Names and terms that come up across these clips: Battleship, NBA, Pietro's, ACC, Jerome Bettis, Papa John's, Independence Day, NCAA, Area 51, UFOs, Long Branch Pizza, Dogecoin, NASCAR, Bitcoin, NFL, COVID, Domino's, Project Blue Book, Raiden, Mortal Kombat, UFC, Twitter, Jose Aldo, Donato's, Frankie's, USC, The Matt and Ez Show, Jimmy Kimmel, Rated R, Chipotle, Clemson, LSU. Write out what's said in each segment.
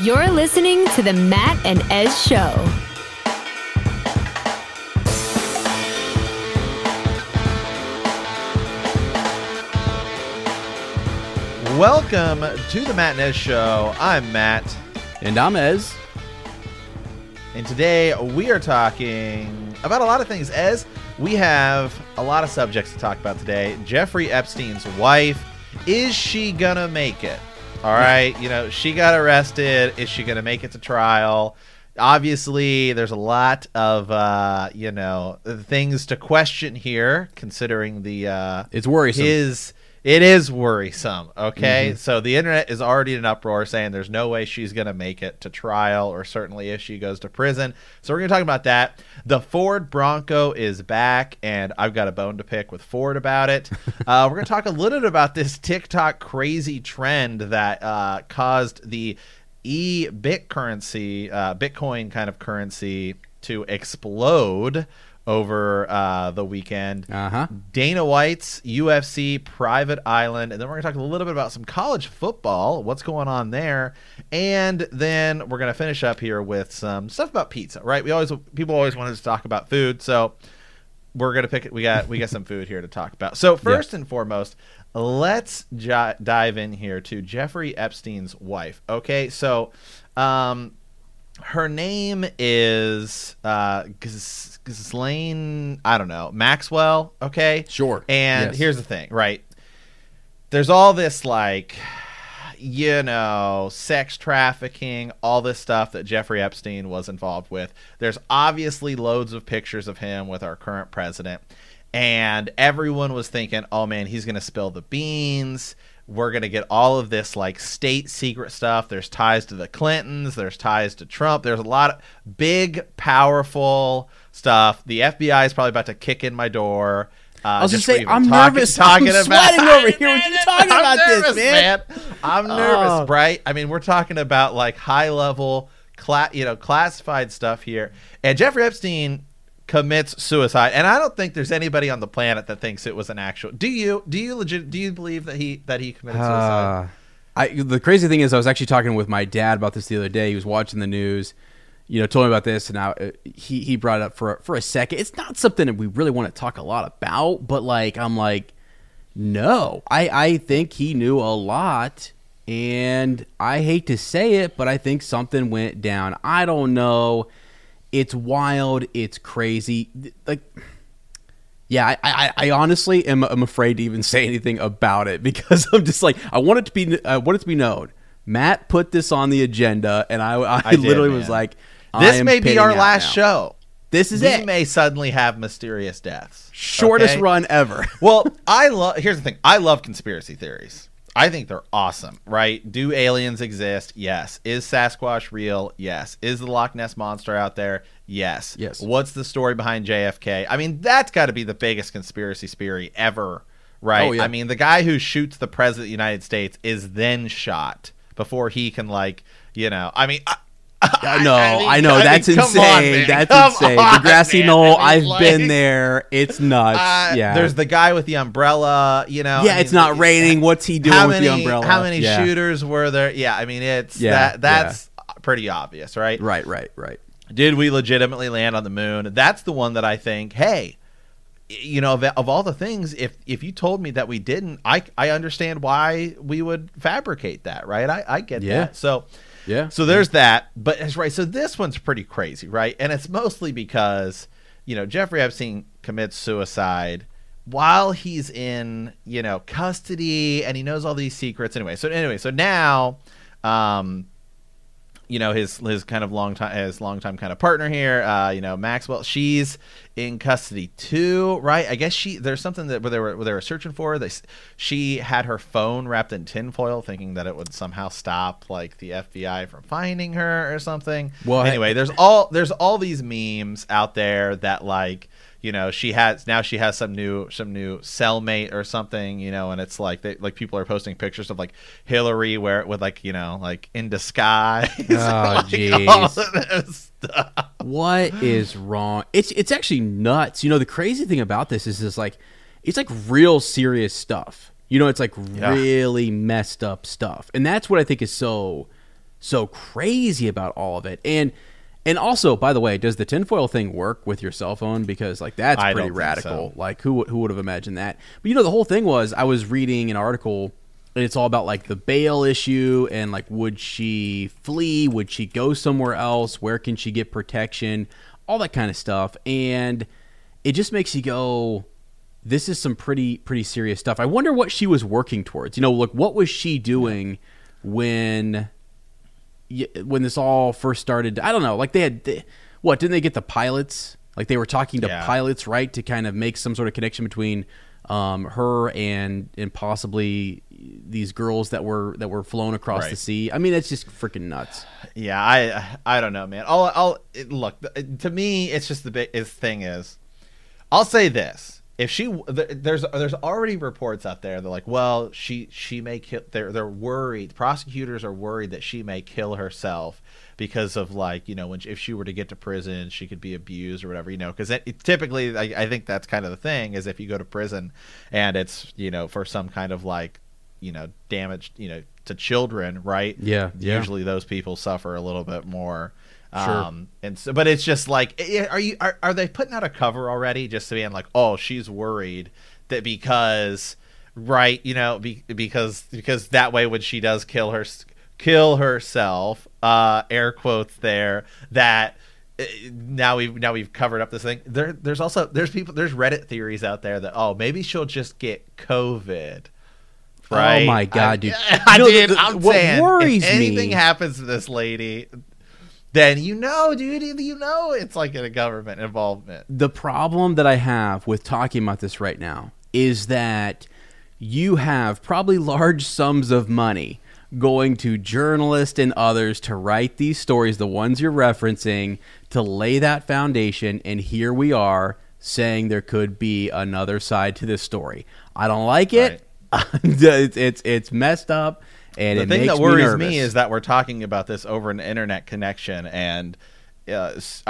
You're listening to The Matt and Ez Show. Welcome to The Matt and Ez Show. I'm Matt. And I'm Ez. And today we are talking about a lot of things. Ez, we have a lot of subjects to talk about today. Jeffrey Epstein's wife. Is she gonna make it? All right, you know, she got arrested. Is she going to make it to trial? Obviously, there's a lot of, you know, things to question here, considering the... it's worrisome. It is worrisome, okay? Mm-hmm. So the internet is already in an uproar saying there's no way she's going to make it to trial, or certainly if she goes to prison. So we're going to talk about that. The Ford Bronco is back, and I've got a bone to pick with Ford about it. We're going to talk a little bit about this TikTok crazy trend that caused the Bitcoin kind of currency to explode over the weekend. Dana White's UFC private island, and then we're gonna talk a little bit about some college football, what's going on there, and then we're gonna finish up here with some stuff about pizza. Right, people always wanted to talk about food, so we're gonna pick it. We got some food here to talk about. So first and foremost, let's dive in here to Jeffrey Epstein's wife. Okay, so her name is Ghislaine, I don't know, Maxwell, okay? Sure. And here's the thing, right? There's all this, like, you know, sex trafficking, all this stuff that Jeffrey Epstein was involved with. There's obviously loads of pictures of him with our current president. And everyone was thinking, oh, man, he's going to spill the beans. We're going to get all of this, like, state secret stuff. There's ties to the Clintons. There's ties to Trump. There's a lot of big, powerful stuff. The FBI is probably about to kick in my door. I was just saying, I'm nervous. I'm sweating over here when you're talking about this, man. I'm nervous, right? I mean, we're talking about, like, high-level, classified stuff here. And Jeffrey Epstein commits suicide, and I don't think there's anybody on the planet that thinks it was an actual... Do you believe that he committed suicide? The crazy thing is, I was actually talking with my dad about this the other day. He was watching the news, you know, told me about this, and he brought it up for a second. It's not something that we really want to talk a lot about, but like, I'm like, no, I think he knew a lot, and I hate to say it, but I think something went down. I don't know. It's wild. It's crazy. Like, yeah, I honestly am afraid to even say anything about it, because I'm just like, I want it to be known. Matt put this on the agenda, and I literally was like, this may be our last show. This is it. We may suddenly have mysterious deaths. Shortest run ever. Well, here's the thing. I love conspiracy theories. I think they're awesome, right? Do aliens exist? Yes. Is Sasquatch real? Yes. Is the Loch Ness Monster out there? Yes. Yes. What's the story behind JFK? I mean, that's got to be the biggest conspiracy theory ever, right? Oh, yeah. I mean, the guy who shoots the president of the United States is then shot before he can, like, you know, I mean... I know. That's insane. That's insane. The grassy knoll. I've been there. It's nuts. Yeah. There's the guy with the umbrella. You know. Yeah. It's not raining. What's he doing with the umbrella? How many shooters were there? Yeah. I mean, it's that's pretty obvious, right? Right. Did we legitimately land on the moon? That's the one that I think. Hey, you know, of all the things, if you told me that we didn't, I understand why we would fabricate that, right? I get that. So. Yeah. So there's that, but that's right. So this one's pretty crazy, right? And it's mostly because, you know, Jeffrey Epstein commits suicide. while he's in, you know, custody, and he knows all these secrets anyway. So anyway, so now, you know, his kind of longtime kind of partner here, you know, Maxwell, she's in custody too, right? I guess she, there's something that where they were searching for. She had her phone wrapped in tinfoil, thinking that it would somehow stop like the FBI from finding her or something. Well, anyway, there's all these memes out there that, like, you know, she has some new cellmate or something, you know, and it's like people are posting pictures of like Hillary with in disguise. Oh, like, all of this stuff. What is wrong? It's actually nuts. You know, the crazy thing about this is it's real serious stuff. You know, it's like really messed up stuff. And that's what I think is so crazy about all of it. And also, by the way, does the tinfoil thing work with your cell phone? Because, like, that's pretty radical. So, like, who would have imagined that? But, you know, the whole thing was, I was reading an article, and it's all about, like, the bail issue and, like, would she flee? Would she go somewhere else? Where can she get protection? All that kind of stuff. And it just makes you go, this is some pretty serious stuff. I wonder what she was working towards. You know, look, what was she doing when this all first started? I don't know. Like, didn't they get the pilots? Like, they were talking to pilots, right, to kind of make some sort of connection between her and possibly these girls that were flown across the sea. I mean, that's just freaking nuts. Yeah, I don't know, man. To me, it's just the biggest thing is, I'll say this. If she, there's already reports out there. They're like, well, she may kill. They're worried. Prosecutors are worried that she may kill herself because of, like, you know, if she were to get to prison, she could be abused or whatever, you know, because typically I think that's kind of the thing is, if you go to prison and it's, you know, for some kind of, like, you know, damage, you know, to children, right? Yeah. Usually those people suffer a little bit more. Sure. And so, but it's just like, are they putting out a cover already just to be like, oh, she's worried that because, right, you know, because that way when she does kill herself, air quotes there, that now we've covered up this thing. There's Reddit theories out there that, oh, maybe she'll just get COVID. Right? Oh my God, dude! What worries me, if anything happens to this lady, then you know it's like a government involvement. The problem that I have with talking about this right now is that you have probably large sums of money going to journalists and others to write these stories, the ones you're referencing, to lay that foundation, and here we are saying there could be another side to this story. I don't like it. Right. It's messed up. And the thing that worries me is that we're talking about this over an internet connection, and it's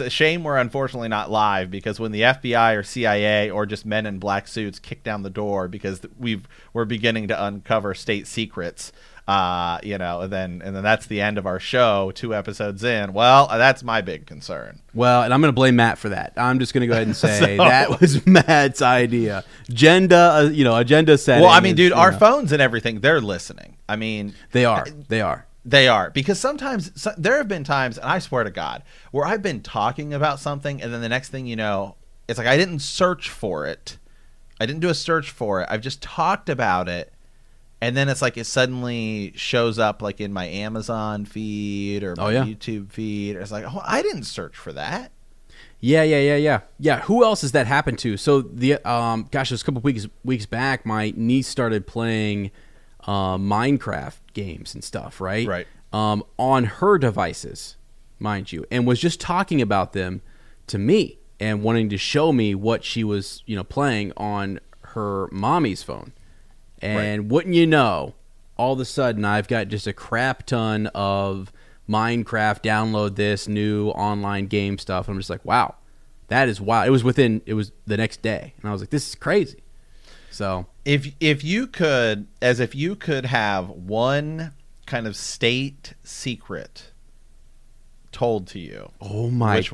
a shame we're unfortunately not live, because when the FBI or CIA or just men in black suits kick down the door because we're beginning to uncover state secrets, you know, and then that's the end of our show, 2 episodes in. Well, that's my big concern. Well, and I'm going to blame Matt for that. I'm just going to go ahead and say that was Matt's idea. Agenda setting. Well, I mean, dude, our phones and everything, they're listening. I mean, they are because sometimes there have been times, and I swear to God, where I've been talking about something, and then the next thing you know, it's like I didn't search for it. I didn't do a search for it. I've just talked about it. And then it's like it suddenly shows up like in my Amazon feed or my YouTube feed. It's like, oh, I didn't search for that. Yeah. Who else has that happened to? So the it was a couple of weeks back, my niece started playing Minecraft games and stuff, right? Right. On her devices, mind you, and was just talking about them to me and wanting to show me what she was, you know, playing on her mommy's phone. And wouldn't you know, all of a sudden I've got just a crap ton of Minecraft, download this new online game stuff. And I'm just like, wow, that is wild. It was the next day. And I was like, this is crazy. So if you could have one kind of state secret told to you, oh my,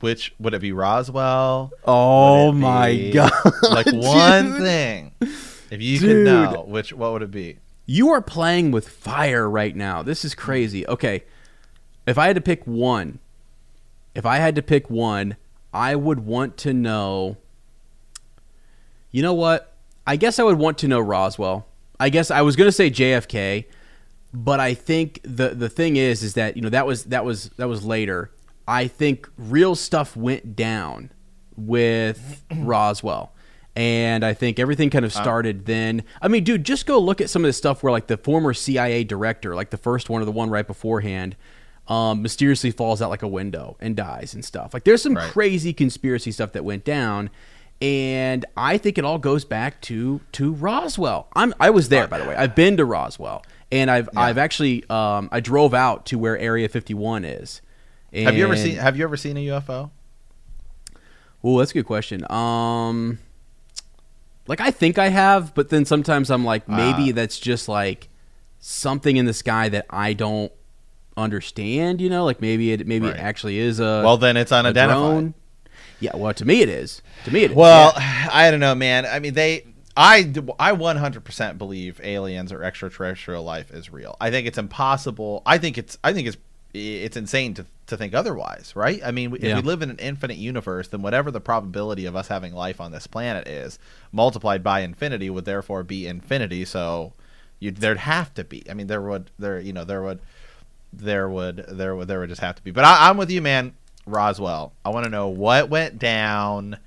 which would it be? Roswell? Oh my God. Like one thing. If you could know, what would it be? You are playing with fire right now. This is crazy. Okay, if I had to pick one, I would want to know. You know what? I guess I would want to know Roswell. I guess I was going to say JFK, but I think the thing is that, you know, that was later. I think real stuff went down with Roswell. And I think everything kind of started then. I mean, dude, just go look at some of the stuff where, like, the former CIA director, like the first one or the one right beforehand, mysteriously falls out like a window and dies and stuff. Like, there's some crazy conspiracy stuff that went down. And I think it all goes back to Roswell. I was there, by the way. I've been to Roswell. And I've actually I drove out to where Area 51 is. And have you ever seen a UFO? Oh, that's a good question. Like, I think I have, but then sometimes I'm like, maybe that's just like something in the sky that I don't understand, you know? Like, maybe it actually is a Well, then it's unidentified. Drone. Yeah, well, to me it is. Well, yeah. I don't know, man. I mean, I 100% believe aliens or extraterrestrial life is real. I think it's impossible. I think it's insane to think otherwise, right? I mean, if we live in an infinite universe, then whatever the probability of us having life on this planet is, multiplied by infinity would therefore be infinity. So there'd have to be. I mean, there would just have to be. But I'm with you, man. Roswell. I want to know what went down.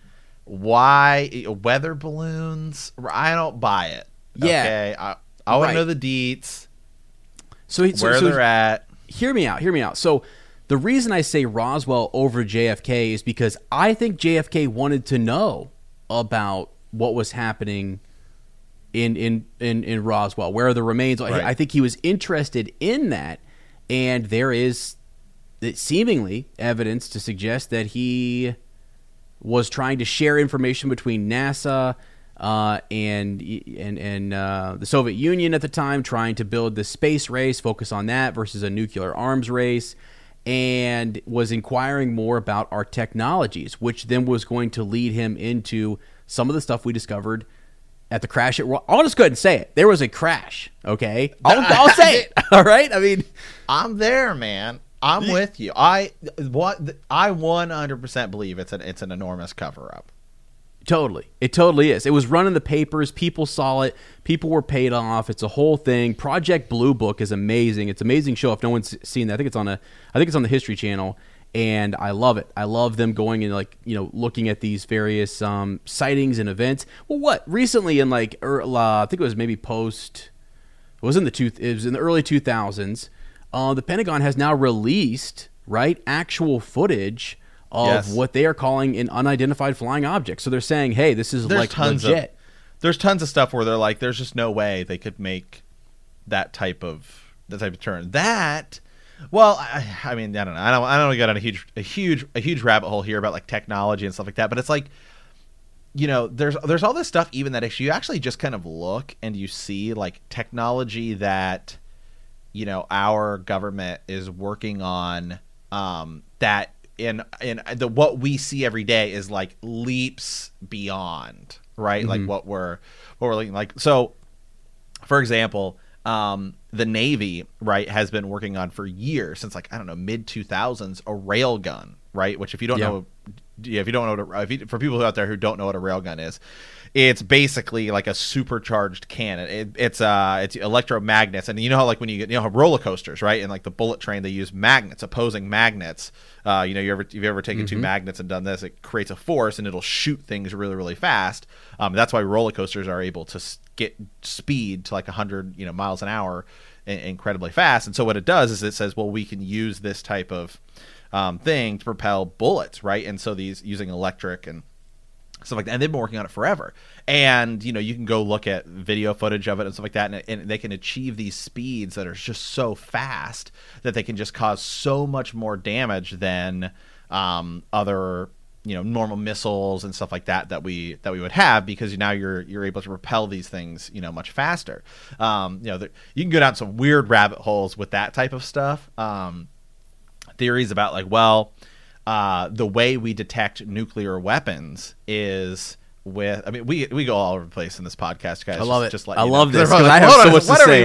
Why weather balloons? I don't buy it. Yeah. Okay. I want to know the deets. So where they're at. Hear me out. So the reason I say Roswell over JFK is because I think JFK wanted to know about what was happening in Roswell. Where are the remains? Right. I think he was interested in that, and there is seemingly evidence to suggest that he was trying to share information between NASA and the Soviet Union at the time, trying to build the space race, focus on that versus a nuclear arms race, and was inquiring more about our technologies, which then was going to lead him into some of the stuff we discovered at the crash. I'll just go ahead and say it. There was a crash, okay? I'll say it, all right? I mean, I'm there, man. I'm with you. I 100% believe it's an enormous cover-up. Totally. It totally is. It was running the papers. People saw it. People were paid off. It's a whole thing. Project Blue Book is amazing. It's an amazing show. If no one's seen that, I think it's on the History Channel, and I love it. I love them going and, like, you know, looking at these various sightings and events. Well, what recently in, like, I think it was maybe post. It was in the early 2000s. The Pentagon has now released actual footage of what they are calling an unidentified flying object. So they're saying, hey, this is legit. There's tons of stuff where they're like, there's just no way they could make that type of turn. I mean, I don't know. I don't get on a huge rabbit hole here about, like, technology and stuff like that. But it's like, you know, there's all this stuff even that if you actually just kind of look and you see, like, technology that, you know, our government is working on, that in what we see every day is, like, leaps beyond, right? Mm-hmm. Like what we're looking like. So, for example, the Navy, has been working on for years, since, like, I don't know, mid 2000s, a railgun, right? Which if you don't know, for people out there who don't know what a railgun is, it's basically like a supercharged cannon. It's electromagnets, and you know how, like, when you know how roller coasters, right? And, like, the bullet train, they use magnets, opposing magnets. You know, you've ever taken two magnets and done this? It creates a force, and it'll shoot things really, really fast. That's why roller coasters are able to get speed to, like, 100 miles an hour, incredibly fast. And so what it does is it says, well, we can use this type of thing to propel bullets, right? And so these using electric and stuff like that, and they've been working on it forever. And, you know, you can go look at video footage of it and stuff like that, and they can achieve these speeds that are just so fast that they can just cause so much more damage than other, you know, normal missiles and stuff like that that we would have, because now you're able to repel these things, you know, much faster. You know, you can go down some weird rabbit holes with that type of stuff. Theories about, like, the way we detect nuclear weapons is with, I mean, we go all over the place in this podcast, guys. I love it. I love this, because I have so much to say.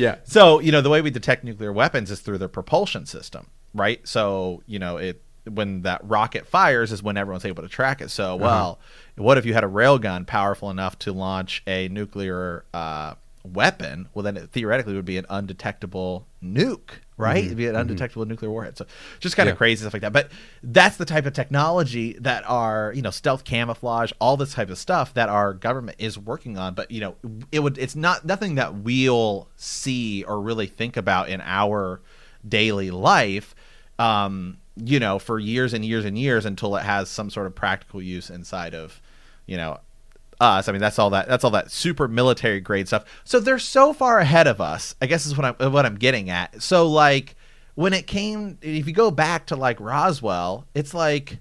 Yeah. So, you know, the way we detect nuclear weapons is through their propulsion system, right? So, you know, when that rocket fires is when everyone's able to track it. So, well, What if you had a railgun powerful enough to launch a nuclear weapon? Well, then it theoretically would be an undetectable nuke, right? Mm-hmm. It'd be an undetectable nuclear warhead. So just kind of crazy stuff like that. But that's the type of technology that are, you know, stealth camouflage, all this type of stuff that our government is working on. But, you know, it would, it's not nothing that we'll see or really think about in our daily life, you know, for years and years and years until it has some sort of practical use inside of, you know, us. I mean, that's all that super military grade stuff. So they're so far ahead of us, I guess is what I'm getting at. So like when it came, if you go back to like Roswell, it's like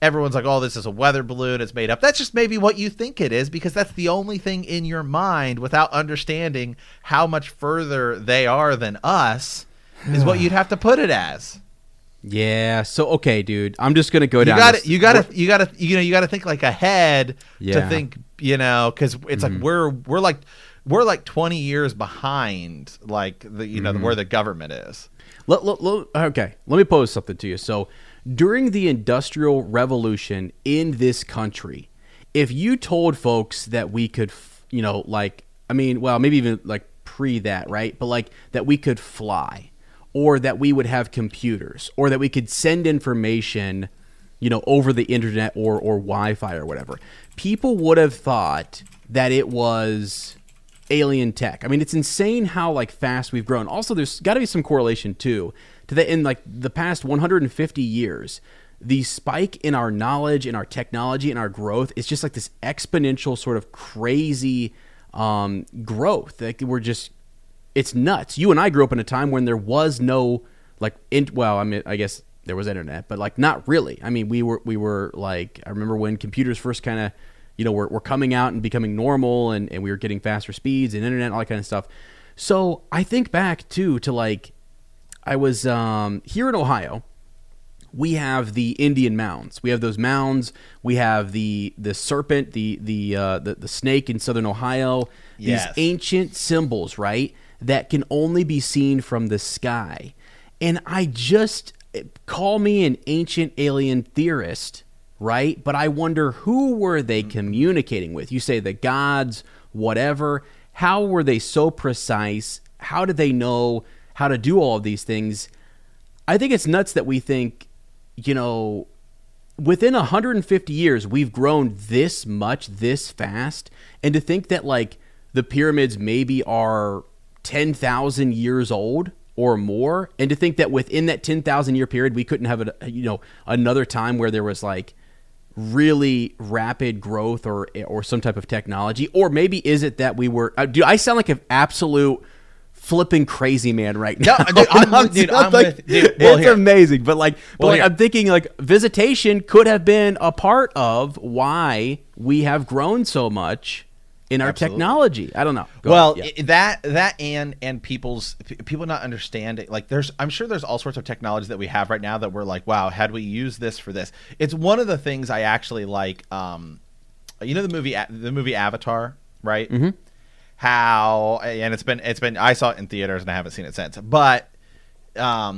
everyone's like, oh, this is a weather balloon, it's made up. That's just maybe what you think it is, because that's the only thing in your mind without understanding how much further they are than us is what you'd have to put it as. Yeah. So okay, dude, I'm just gonna go down. You gotta think like ahead to think, you know, because it's like we're like 20 years behind, like the you know where the government is. Let me pose something to you. So during the Industrial Revolution in this country, if you told folks that we could, you know, like I mean, well, maybe even like pre that, right? But like that we could fly, or that we would have computers, or that we could send information, you know, over the internet or Wi-Fi or whatever, people would have thought that it was alien tech. I mean, it's insane how like fast we've grown. Also, there's got to be some correlation too to that in like the past 150 years, the spike in our knowledge, in our technology, in our growth is just like this exponential sort of crazy growth. Like we're just, it's nuts. You and I grew up in a time when there was no like, well, I mean, I guess there was internet, but like not really. I mean, we were like, I remember when computers first kind of, you know, were coming out and becoming normal, and we were getting faster speeds and internet and all that kind of stuff. So I think back too to like, I was here in Ohio. We have the Indian mounds. We have those mounds. We have the serpent, the snake in southern Ohio. Yes. These ancient symbols, right? That can only be seen from the sky. And I just, call me an ancient alien theorist, right? But I wonder, who were they communicating with? You say the gods, whatever. How were they so precise? How did they know how to do all of these things? I think it's nuts that we think, you know, within 150 years, we've grown this much, this fast. And to think that like the pyramids maybe are 10,000 years old or more, and to think that within that 10,000 year period we couldn't have a, you know, another time where there was like really rapid growth or some type of technology. Or maybe is it that we were dude, I sound like an absolute flipping crazy man right now. It's amazing, but I'm thinking like visitation could have been a part of why we have grown so much in our technology. I don't know. That and people not understanding, like I'm sure there's all sorts of technology that we have right now that we're like, wow, had we used this for this? It's one of the things I actually like. You know the movie Avatar, right? Mm-hmm. How, and it's been I saw it in theaters and I haven't seen it since. But they're there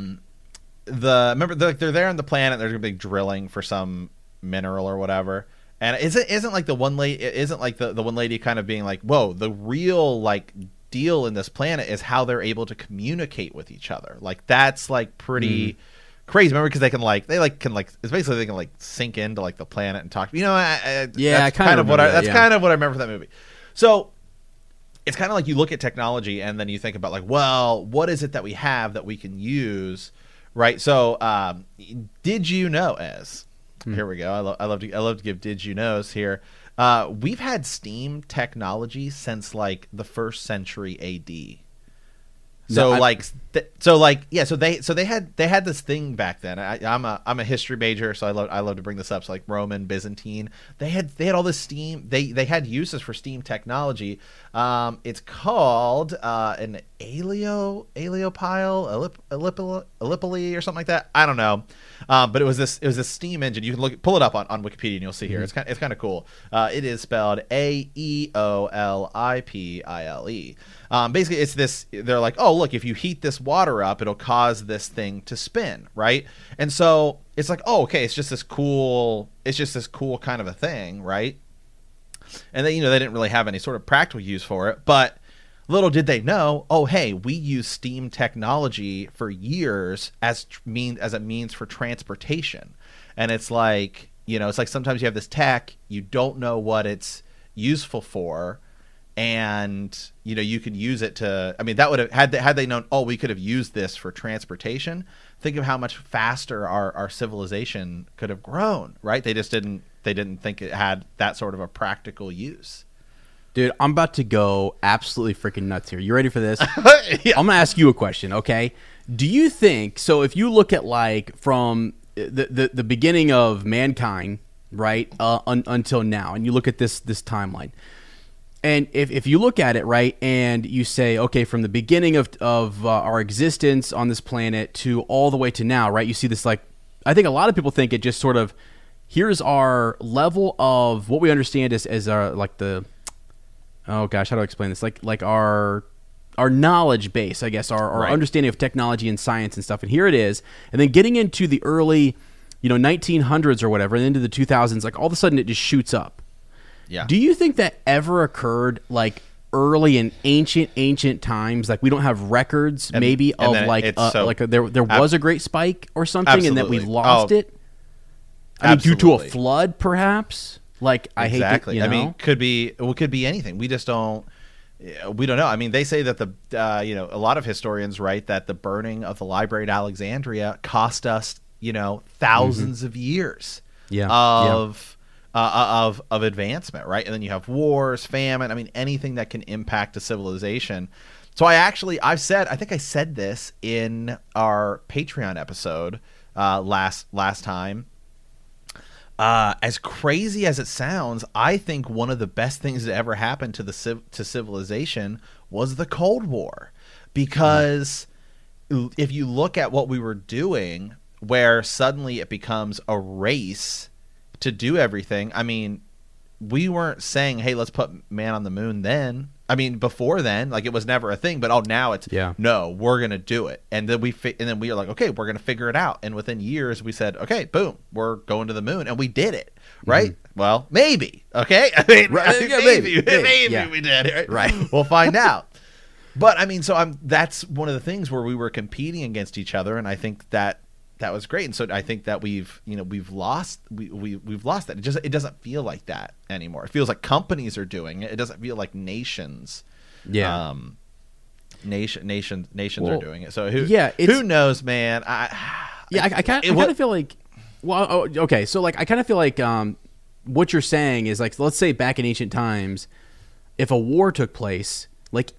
on the planet. There's gonna be drilling for some mineral or whatever. And isn't the one lady kind of being like, whoa, the real like deal in this planet is how they're able to communicate with each other. Like that's like pretty crazy. Remember, because they can sink into like the planet and talk. You know, kind of what I remember from that movie. So it's kind of like you look at technology and then you think about like, well, what is it that we have that we can use, right? So did you know, Ez? Here we go. I love to give did you knows here. We've had steam technology since like the 1st century AD. So they had this thing back then. I'm a history major, so I love to bring this up. So like Roman, Byzantine, they had all this steam. They had uses for steam technology. It's called an aeolipile, aeolipile or something like that. I don't know. But it was this steam engine. You can pull it up on Wikipedia and you'll see here. Mm-hmm. It's kind of cool. It is spelled aeolipile. Basically, it's this, they're like, oh, look, if you heat this water up, it'll cause this thing to spin, right? And so it's like, oh, okay, it's just this cool kind of a thing, right? And they, you know, they didn't really have any sort of practical use for it, but little did they know, oh, hey, we use steam technology for years as a means for transportation. And it's like, you know, it's like sometimes you have this tech, you don't know what it's useful for. And, you know, you could use it to, I mean, that would have, had they known, oh, we could have used this for transportation, think of how much faster our civilization could have grown, right? They just didn't think it had that sort of a practical use. Dude, I'm about to go absolutely freaking nuts here. You ready for this? Yeah. I'm going to ask you a question, okay? Do you think, so if you look at like from the beginning of mankind, right, until now, and you look at this timeline, and if you look at it, right, and you say, okay, from the beginning of our existence on this planet to all the way to now, right, you see this like, I think a lot of people think it just sort of, here's our level of what we understand as our, like the, oh gosh, how do I explain this? Like our knowledge base, I guess, our right. Understanding of technology and science and stuff. And here it is. And then getting into the early, you know, 1900s or whatever, and into the 2000s, like all of a sudden it just shoots up. Yeah. Do you think that ever occurred, like early in ancient times? Like we don't have records, and, maybe and of like there was a great spike or something, absolutely. And that we lost it. I mean, due to a flood, perhaps. Like I exactly. hate that, you know? I mean, could be anything. We don't know. I mean, they say that the you know, a lot of historians write that the burning of the library at Alexandria cost us, you know, thousands mm-hmm. of years yeah. Of advancement, right? And then you have wars, famine. I mean, anything that can impact a civilization. So I think I said this in our Patreon episode last time. As crazy as it sounds, I think one of the best things that ever happened to civilization was the Cold War, because if you look at what we were doing, where suddenly it becomes a race to do everything. I mean, we weren't saying, "Hey, let's put man on the moon." Then, I mean, before then, like it was never a thing. But now it's yeah. No, we're gonna do it, and then we were like, okay, we're gonna figure it out. And within years, we said, okay, boom, we're going to the moon, and we did it, right? Mm-hmm. Well, maybe, okay, I mean, right. Yeah, maybe yeah. we did it, right? We'll find out. But I mean, so that's one of the things where we were competing against each other, and I think that was great. And so I think that we've lost that. It doesn't feel like that anymore. It feels like companies are doing it. It doesn't feel like nations. Yeah. Nations are doing it. So who knows, man? I kind of feel like, well, oh, okay. So like, I kind of feel like, what you're saying is like, let's say back in ancient times, if a war took place, like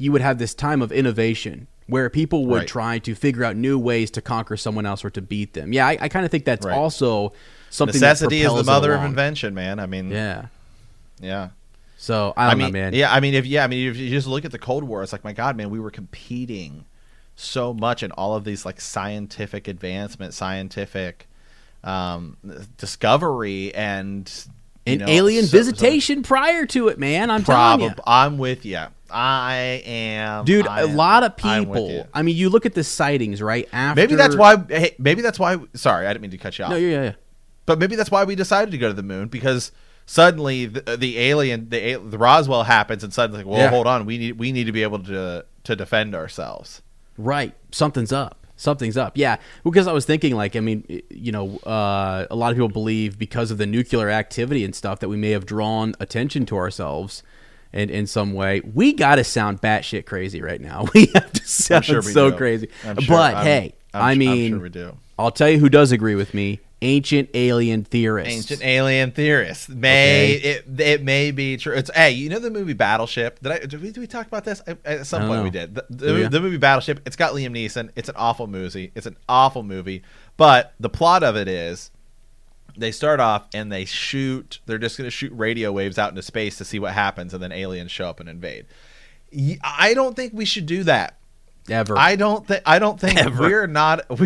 you would have this time of innovation, where people would right. try to figure out new ways to conquer someone else or to beat them. Yeah, I kind of think that's right. also something. Necessity is the mother of invention, man. I mean, yeah. So I don't know, man. Yeah, I mean, if you just look at the Cold War, it's like, my God, man, we were competing so much in all of these like scientific advancement, scientific discovery, and alien visitation prior to it, man. I'm telling you. I'm with you. I am, dude. A lot of people. I mean, you look at the sightings, right? After maybe that's why. Sorry, I didn't mean to cut you off. No, yeah. But maybe that's why we decided to go to the moon, because suddenly the Roswell happens, and suddenly, well, yeah. Hold on, we need to be able to defend ourselves. Right, something's up. Yeah, because I was thinking, like, I mean, you know, a lot of people believe because of the nuclear activity and stuff that we may have drawn attention to ourselves. And in some way, we got to sound batshit crazy right now. We have to sound so crazy. But hey, I mean, I'll tell you who does agree with me. Ancient alien theorists. It may be true. It's, hey, you know the movie Battleship? Did we talk about this? At some point we did. The movie Battleship, it's got Liam Neeson. It's an awful movie. But the plot of it is, they start off and they're just going to shoot radio waves out into space to see what happens, and then aliens show up and invade. I don't think we should do that. Ever. I don't think ever. we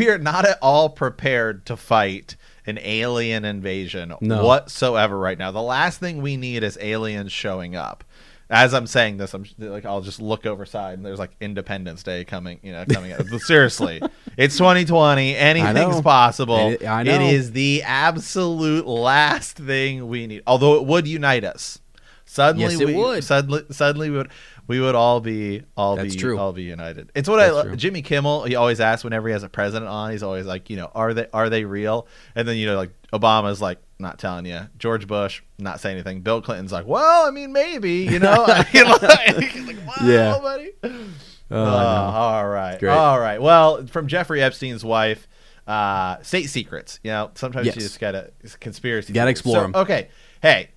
are not at all prepared to fight an alien invasion whatsoever right now. The last thing we need is aliens showing up. As I'm saying this, I'm like, I'll just look overside and there's like Independence Day coming, you know, coming up. Seriously, it's 2020. Anything's possible. I know. It is the absolute last thing we need. Although it would unite us. Suddenly, yes, it would. Suddenly we would all be united. It's what That's I love. Jimmy Kimmel, he always asks whenever he has a president on, he's always like, you know, are they real? And then, you know, like Obama's like, not telling you. George Bush, not saying anything. Bill Clinton's like, well, I mean, maybe, you know. I mean, like, wow, yeah, buddy. All right. Great. All right. Well, from Jeffrey Epstein's wife, state secrets. You know, sometimes you just got to conspiracy. Got to explore them. So, okay. Hey,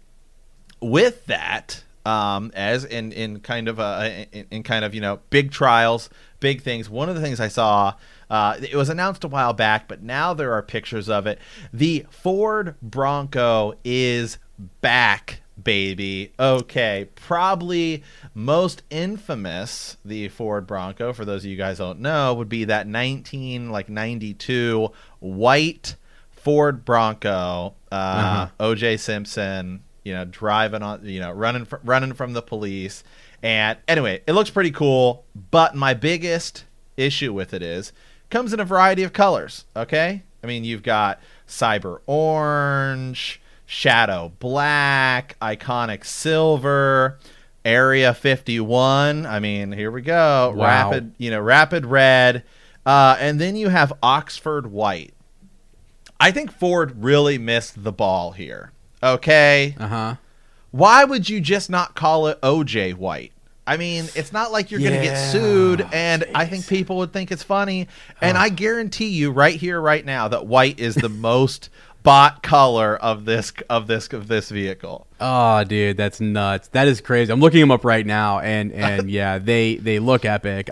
with that, as in kind of, you know, big trials, big things. One of the things I saw, it was announced a while back, but now there are pictures of it. The Ford Bronco is back, baby. Okay, probably most infamous, the Ford Bronco, for those of you guys who don't know, would be that 92 white Ford Bronco. OJ Simpson, you know, driving on, you know, running from the police. And anyway, it looks pretty cool, but my biggest issue with it is comes in a variety of colors. Okay, I mean, you've got cyber orange, shadow black, iconic silver, Area 51. I mean, here we go. Wow. Rapid red, and then you have Oxford white. I think Ford really missed the ball here. Okay. Why would you just not call it OJ white? I mean, it's not like you're going to get sued, and I think people would think it's funny. And I guarantee you right here, right now, that white is the most bought color of this vehicle. Oh, dude, that's nuts. That is crazy. I'm looking them up right now, and yeah, they look epic.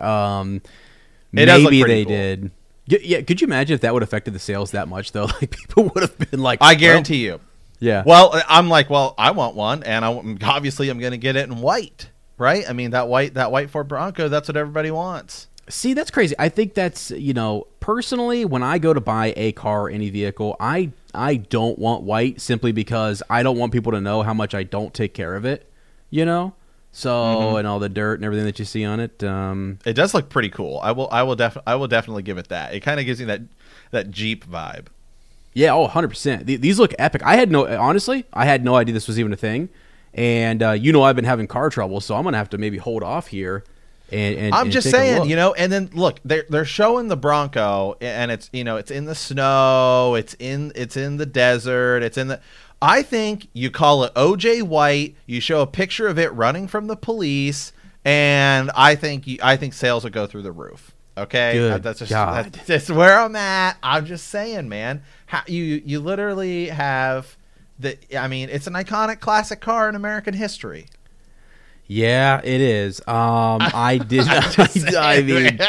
Maybe they did. Yeah, could you imagine if that would have affected the sales that much, though? Like, people would have been like, I guarantee you. Yeah. Well, I'm like, well, I want one, and obviously I'm going to get it in white. Right? I mean, that white Ford Bronco, that's what everybody wants. See, that's crazy. I think that's, you know, personally, when I go to buy a car or any vehicle, I don't want white simply because I don't want people to know how much I don't take care of it, you know? So, and all the dirt and everything that you see on it. It does look pretty cool. I will definitely give it that. It kind of gives me that Jeep vibe. Yeah, 100%. These look epic. Honestly, I had no idea this was even a thing. And, you know, I've been having car trouble, so I'm going to have to maybe hold off here. And I'm just saying, you know, and then look, they're showing the Bronco, and it's, you know, it's in the snow. It's in the desert. I think you call it OJ white. You show a picture of it running from the police. And I think sales will go through the roof. Okay. That's just where I'm at. I'm just saying, man, you literally have, I mean, it's an iconic classic car in American history. Yeah, it is. I did not. I mean,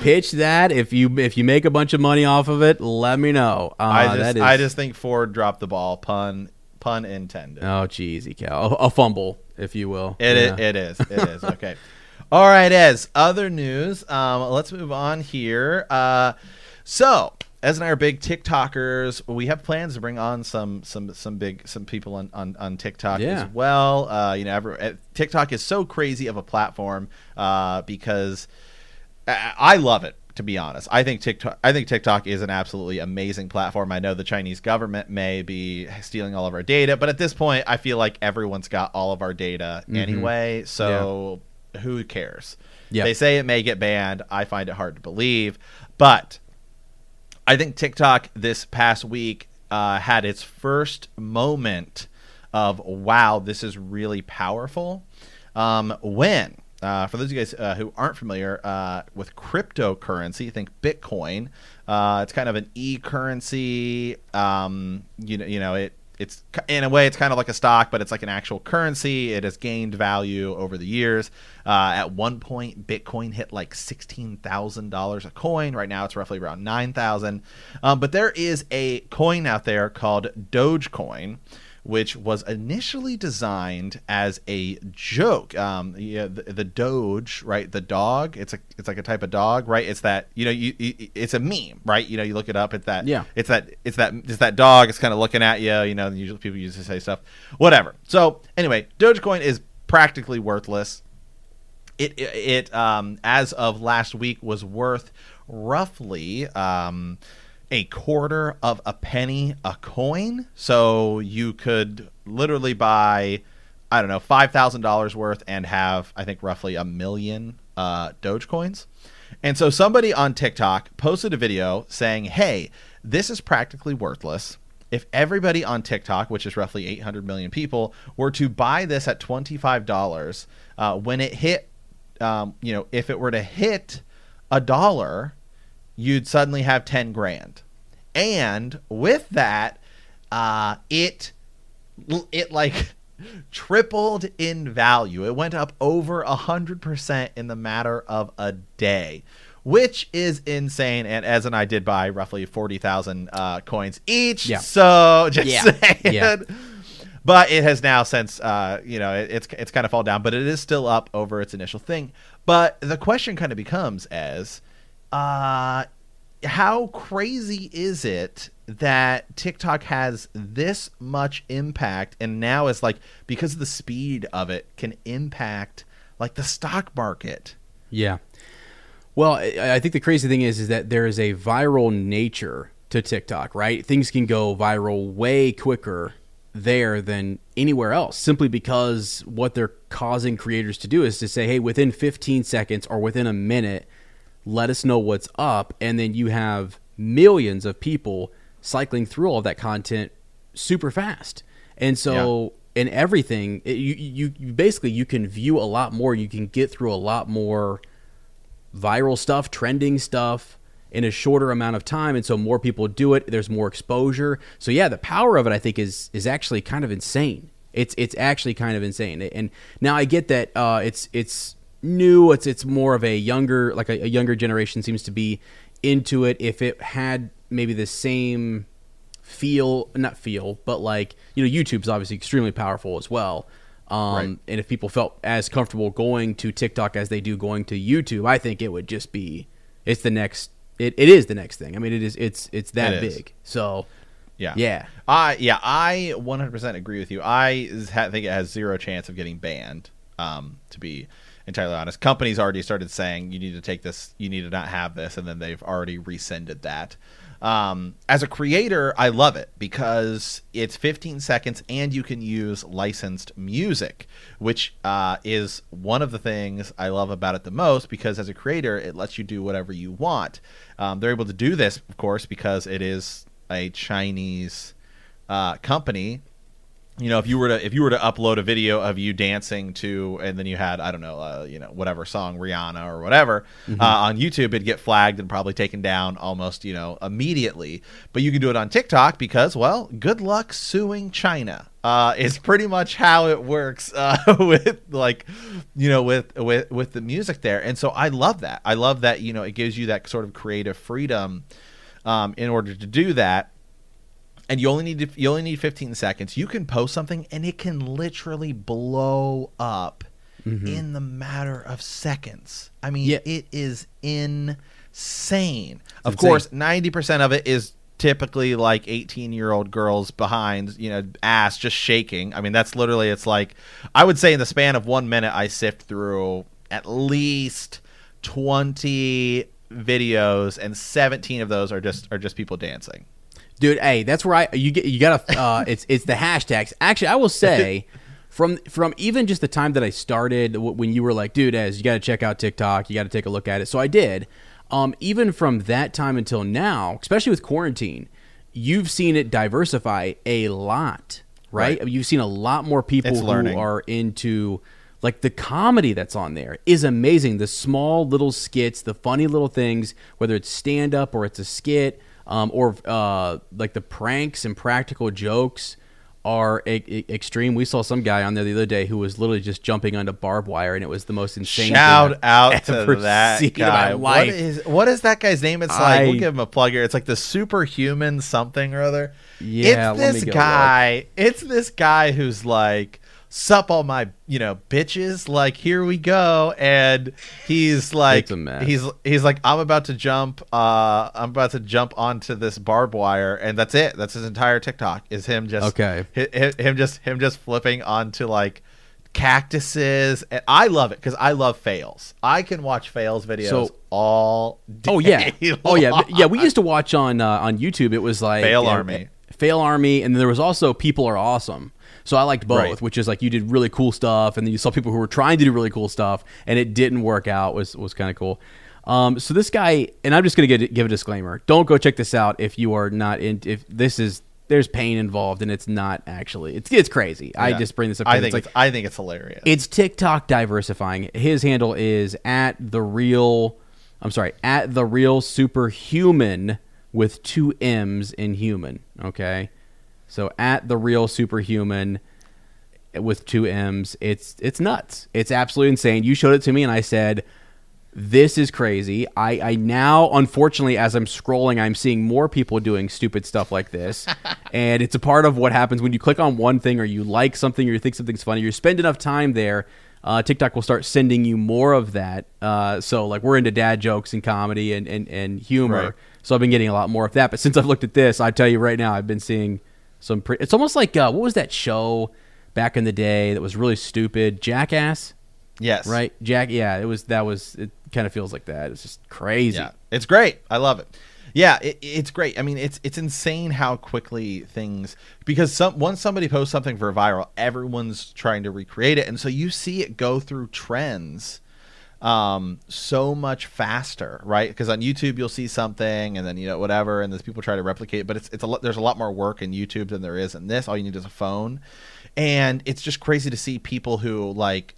pitch that. If you make a bunch of money off of it, let me know. I just think Ford dropped the ball. Pun intended. Oh, jeezy cow. A fumble, if you will. It is. Okay. All right, Ez. Other news. Let's move on here. So, Ez and I are big TikTokers. We have plans to bring on some people on TikTok as well. You know, TikTok is so crazy of a platform because I love it. To be honest, I think TikTok is an absolutely amazing platform. I know the Chinese government may be stealing all of our data, but at this point, I feel like everyone's got all of our data anyway. So who cares? Yep. They say it may get banned. I find it hard to believe, but I think TikTok this past week had its first moment of, wow, this is really powerful. When, for those of you guys who aren't familiar with cryptocurrency, think Bitcoin. It's kind of an e-currency. You know, it's in a way, it's kind of like a stock, but it's like an actual currency. It has gained value over the years. At one point, Bitcoin hit like $16,000 a coin. Right now, it's roughly around $9,000. But there is a coin out there called Dogecoin, which was initially designed as a joke. The Doge, right? The dog. It's like a type of dog, right? It's that, you know, it's a meme, right? You know, you look it up. It's that. Yeah. It's that dog. It's kind of looking at you. You know, usually people used to say stuff, whatever. So anyway, Dogecoin is practically worthless. It as of last week was worth roughly a quarter of a penny a coin. So you could literally buy, I don't know, $5,000 worth and have, I think, roughly a million Dogecoins. And so somebody on TikTok posted a video saying, hey, this is practically worthless. If everybody on TikTok, which is roughly 800 million people, were to buy this at $25, when it hit, if it were to hit $1, you'd suddenly have 10 grand. And with that, it like tripled in value. It went up over 100% in the matter of a day, which is insane. And Ez and I did buy roughly 40,000 coins each. Yeah. So just saying. Yeah. But it has now since, it's kind of fall down, but it is still up over its initial thing. But the question kind of becomes as, how crazy is it that TikTok has this much impact and now is like, because of the speed of it, can impact like the stock market? Yeah. Well, I think the crazy thing is that there is a viral nature to TikTok, right? Things can go viral way quicker there than anywhere else, simply because what they're causing creators to do is to say, hey, within 15 seconds or within a minute, let us know what's up. And then you have millions of people cycling through all of that content super fast. And so in everything, you can view a lot more. You can get through a lot more viral stuff, trending stuff in a shorter amount of time, and so more people do it. There's more exposure. So yeah, the power of it, I think, is actually kind of insane. It's actually kind of insane. And now I get that it's new. It's more of a younger, like a younger generation seems to be into it. If it had maybe the same but like, YouTube's obviously extremely powerful as well. Right. And if people felt as comfortable going to TikTok as they do going to YouTube, I think it would just be, it is the next thing. I mean, it's that big. So yeah. I 100% agree with you. I think it has zero chance of getting banned. To be entirely honest, companies already started saying you need to take this, you need to not have this. And then they've already rescinded that. As a creator, I love it because it's 15 seconds and you can use licensed music, which is one of the things I love about it the most, because as a creator, it lets you do whatever you want. They're able to do this, of course, because it is a Chinese company. If you were to upload a video of you dancing to, and then you had, I don't know, whatever song, Rihanna or whatever, on YouTube, it'd get flagged and probably taken down almost, immediately. But you can do it on TikTok because, well, good luck suing China. Is pretty much how it works with the music there. And so I love that. I love that, it gives you that sort of creative freedom in order to do that. And you only need 15 seconds. You can post something and it can literally blow up in the matter of seconds. I mean, It is insane. Of course, 90% of it is typically like 18-year-old girls behind, ass just shaking. I mean, that's literally, it's like, I would say in the span of 1 minute, I sift through at least 20 videos, and 17 of those are just people dancing. Dude, hey, that's where you gotta it's the hashtags. Actually, I will say from even just the time that I started, when you were like, dude, Ez, you gotta check out TikTok, you gotta take a look at it. So I did. Even from that time until now, especially with quarantine, you've seen it diversify a lot, right? You've seen a lot more people who are into, like, the comedy that's on there is amazing. The small little skits, the funny little things, whether it's stand-up or it's a skit, like the pranks and practical jokes are extreme. We saw some guy on there the other day who was literally just jumping onto barbed wire, and it was the most insane. Shout out to that guy. What is that guy's name? It's like, we'll give him a plug here. It's like the superhuman something or other. Yeah, it's this guy who's like, sup all my bitches, like, here we go. And he's like, he's like, I'm about to jump onto this barbed wire, and that's it. That's his entire TikTok, is him just flipping onto like cactuses. And I love it because I love fails. I can watch fails videos all day. Oh yeah. We used to watch on YouTube. It was like Fail Army, and then there was also People Are Awesome. So I liked both, which is like you did really cool stuff, and then you saw people who were trying to do really cool stuff, and it didn't work out. Was kind of cool. So this guy, and I'm just gonna give a disclaimer: don't go check this out if you are not in. If this is there's pain involved, and it's not actually. It's crazy. Yeah. I just bring this up. I think it's hilarious. It's TikTok diversifying. His handle is @the real superhuman with 2 M's in human. Okay. So @the real superhuman with 2 M's, it's nuts. It's absolutely insane. You showed it to me, and I said, "This is crazy." I now, unfortunately, as I'm scrolling, I'm seeing more people doing stupid stuff like this, and it's a part of what happens when you click on one thing, or you like something, or you think something's funny. You spend enough time there, TikTok will start sending you more of that. So like we're into dad jokes and comedy and humor. Right. So I've been getting a lot more of that. But since I've looked at this, I tell you right now, I've been seeing. It's almost like what was that show back in the day that was really stupid? Jackass. Yes. Right. Yeah. It kind of feels like that. It's just crazy. Yeah. It's great. I love it. Yeah. It's great. I mean, it's insane how quickly things, because once somebody posts something for viral, everyone's trying to recreate it, and so you see it go through trends. So much faster, right? Because on YouTube you'll see something, and then whatever, and these people try to replicate it, but there's a lot more work in YouTube than there is in this. All you need is a phone, and it's just crazy to see people who like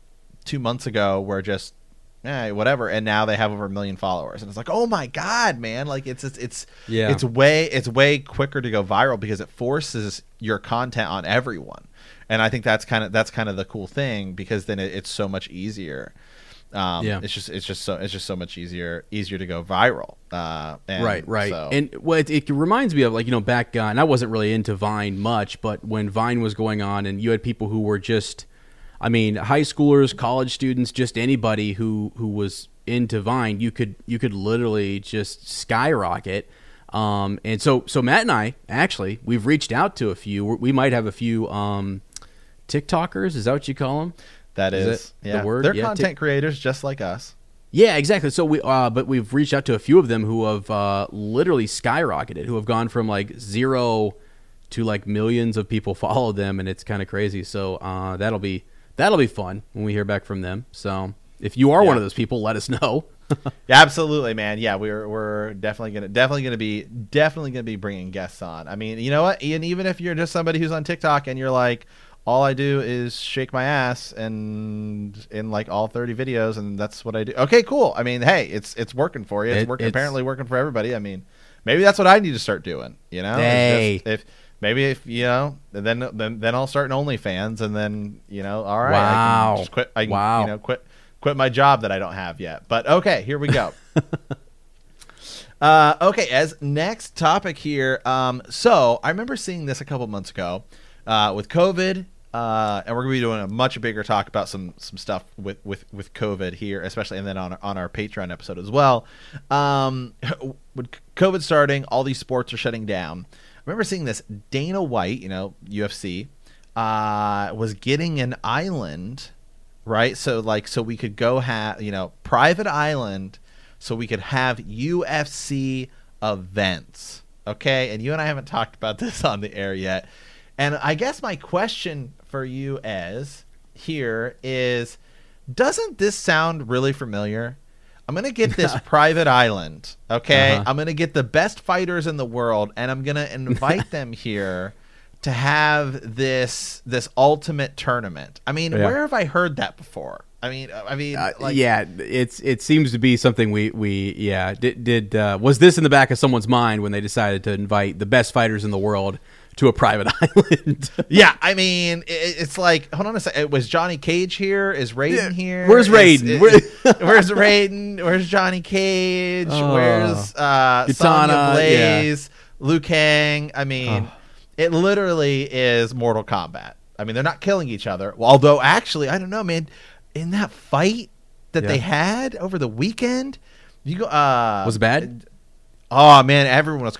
2 months ago were just whatever, and now they have over 1 million followers, and it's like, oh my god, man! Like it's way quicker to go viral because it forces your content on everyone, and I think that's kind of the cool thing, because then it's so much easier. It's just so much easier to go viral. And well, it reminds me of like, back, and I wasn't really into Vine much, but when Vine was going on, and you had people who were just, I mean, high schoolers, college students, just anybody who was into Vine, you could literally just skyrocket. And so Matt and I, actually, we've reached out to a few, we might have a few, TikTokers. Is that what you call them? That is the word. They're content creators just like us. Yeah, exactly. So but we've reached out to a few of them who have literally skyrocketed, who have gone from like zero to like millions of people follow them, and it's kind of crazy. So that'll be fun when we hear back from them. So if you are one of those people, let us know. Yeah, absolutely, man. Yeah, we're definitely gonna be bringing guests on. I mean, you know what? And even if you're just somebody who's on TikTok and you're like, all I do is shake my ass and in like all 30 videos, and that's what I do. Okay, cool. I mean, hey, it's working for you. Apparently working for everybody. I mean, maybe that's what I need to start doing, then I'll start an OnlyFans, and then, all right, I can just quit. I can quit my job that I don't have yet, but okay, here we go. Okay. As next topic here. So I remember seeing this a couple months ago, with COVID, and we're going to be doing a much bigger talk about some stuff with COVID here, especially, and then on our Patreon episode as well. With COVID starting, all these sports are shutting down. I remember seeing this. Dana White, UFC, was getting an island, right? So we could go have, private island, so we could have UFC events, okay? And you and I haven't talked about this on the air yet. And I guess my question for you, Ez, here is, doesn't this sound really familiar? I'm going to get this private island, okay? I'm going to get the best fighters in the world, and I'm going to invite them here to have this ultimate tournament. I mean, where have I heard that before? It seems to be something we did was this in the back of someone's mind when they decided to invite the best fighters in the world to a private island? Yeah, I mean, it's like, hold on a second. Was Johnny Cage here? Is Raiden here? Where's Raiden? Where's Raiden? Where's Johnny Cage? Where's Sonya Blaze? Yeah. Liu Kang? I mean, it literally is Mortal Kombat. I mean, they're not killing each other. Well, although, actually, I don't know, man. In that fight that they had over the weekend, was it bad? Oh man, everyone's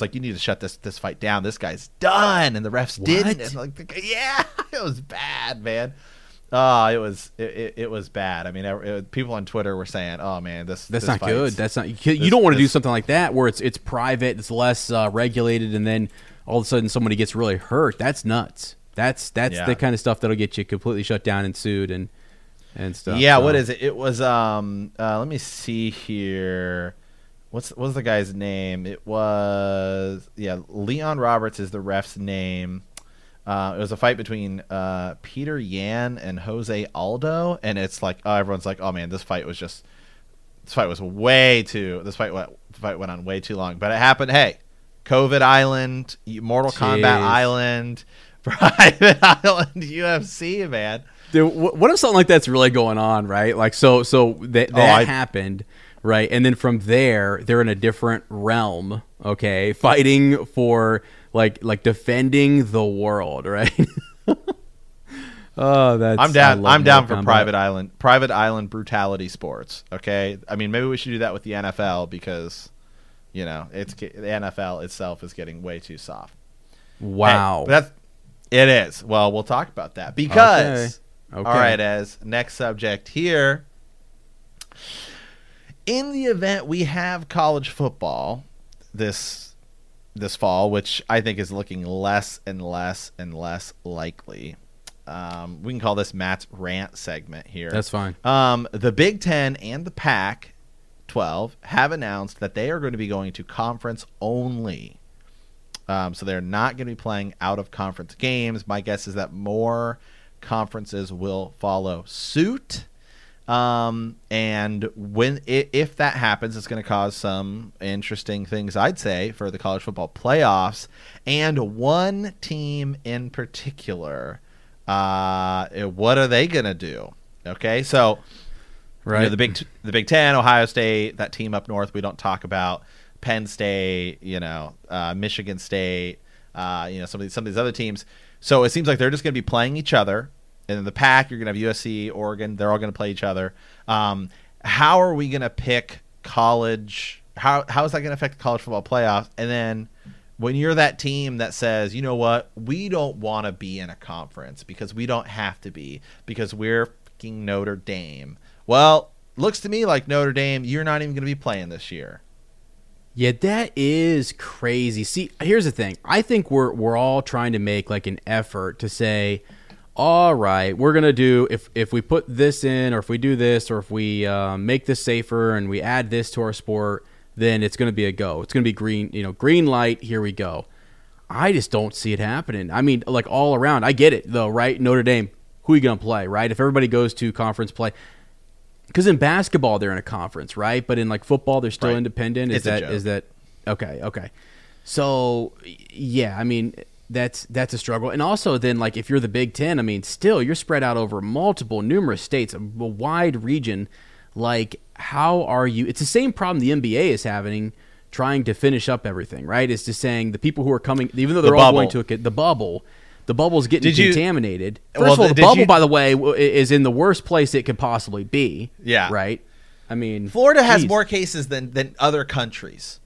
like, you need to shut this fight down. This guy's done, and the refs didn't. And like, yeah, it was bad, man. It was bad. I mean, people on Twitter were saying, "Oh man, that's not good. That's not you don't want to do something like that where it's private, it's less regulated, and then all of a sudden somebody gets really hurt. That's nuts. That's the kind of stuff that'll get you completely shut down and sued and stuff." Yeah, so. What is it? It was let me see here. What's the guy's name? It was Leon Roberts is the ref's name. It was a fight between Peter Yan and Jose Aldo, and it's like everyone's like, "Oh man, this fight went on way too long." But it happened. Hey, COVID Island, Mortal Kombat Island, Private Island, UFC, man. Dude, what if something like that's really going on, right? Like that happened, right? And then from there, they're in a different realm, okay, fighting for. Like defending the world, right? I'm down for private island brutality sports. Okay, I mean maybe we should do that with the NFL because, you know, the NFL itself is getting way too soft. Wow, hey, it is. Well, we'll talk about that because okay. All right, as next subject here. In the event we have college football this fall, which I think is looking less and less and less likely. We can call this Matt's rant segment here. That's fine. The Big Ten and the Pac-12 have announced that they are going to be going to conference only. So they're not going to be playing out of conference games. My guess is that more conferences will follow suit. And if that happens, it's going to cause some interesting things, I'd say, for the college football playoffs. And one team in particular, what are they going to do? Okay, so right, you know, the Big Ten, Ohio State, that team up north we don't talk about, Penn State, you know, Michigan State, you know, some of these other teams. So it seems like they're just going to be playing each other. And in the Pac, you're going to have USC, Oregon. They're all going to play each other. How are we going to pick college? How is that going to affect the college football playoffs? And then when you're that team that says, you know what, we don't want to be in a conference because we don't have to be because we're freaking Notre Dame. Well, looks to me like Notre Dame, you're not even going to be playing this year. Yeah, that is crazy. See, here's the thing. I think we're all trying to make like an effort to say – all right, we're going to do, if we put this in, or if we do this, or if we make this safer and we add this to our sport, then it's going to be a go. It's going to be green, you know, green light, here we go. I just don't see it happening. I mean, like all around. I get it, though, right? Notre Dame, who are you going to play, right? If everybody goes to conference play. Because in basketball, they're in a conference, right? But in, like, football, they're still independent. Is that okay. So, yeah, I mean – That's a struggle. And also then, like, if you're the Big Ten, I mean, still, you're spread out over numerous states, a wide region. Like, how are you? It's the same problem the NBA is having, trying to finish up everything, right? It's just saying the people who are coming, even though they're all going to the bubble's getting contaminated. First of all, the bubble, by the way, is in the worst place it could possibly be. Yeah. Right? I mean, Florida has more cases than other countries.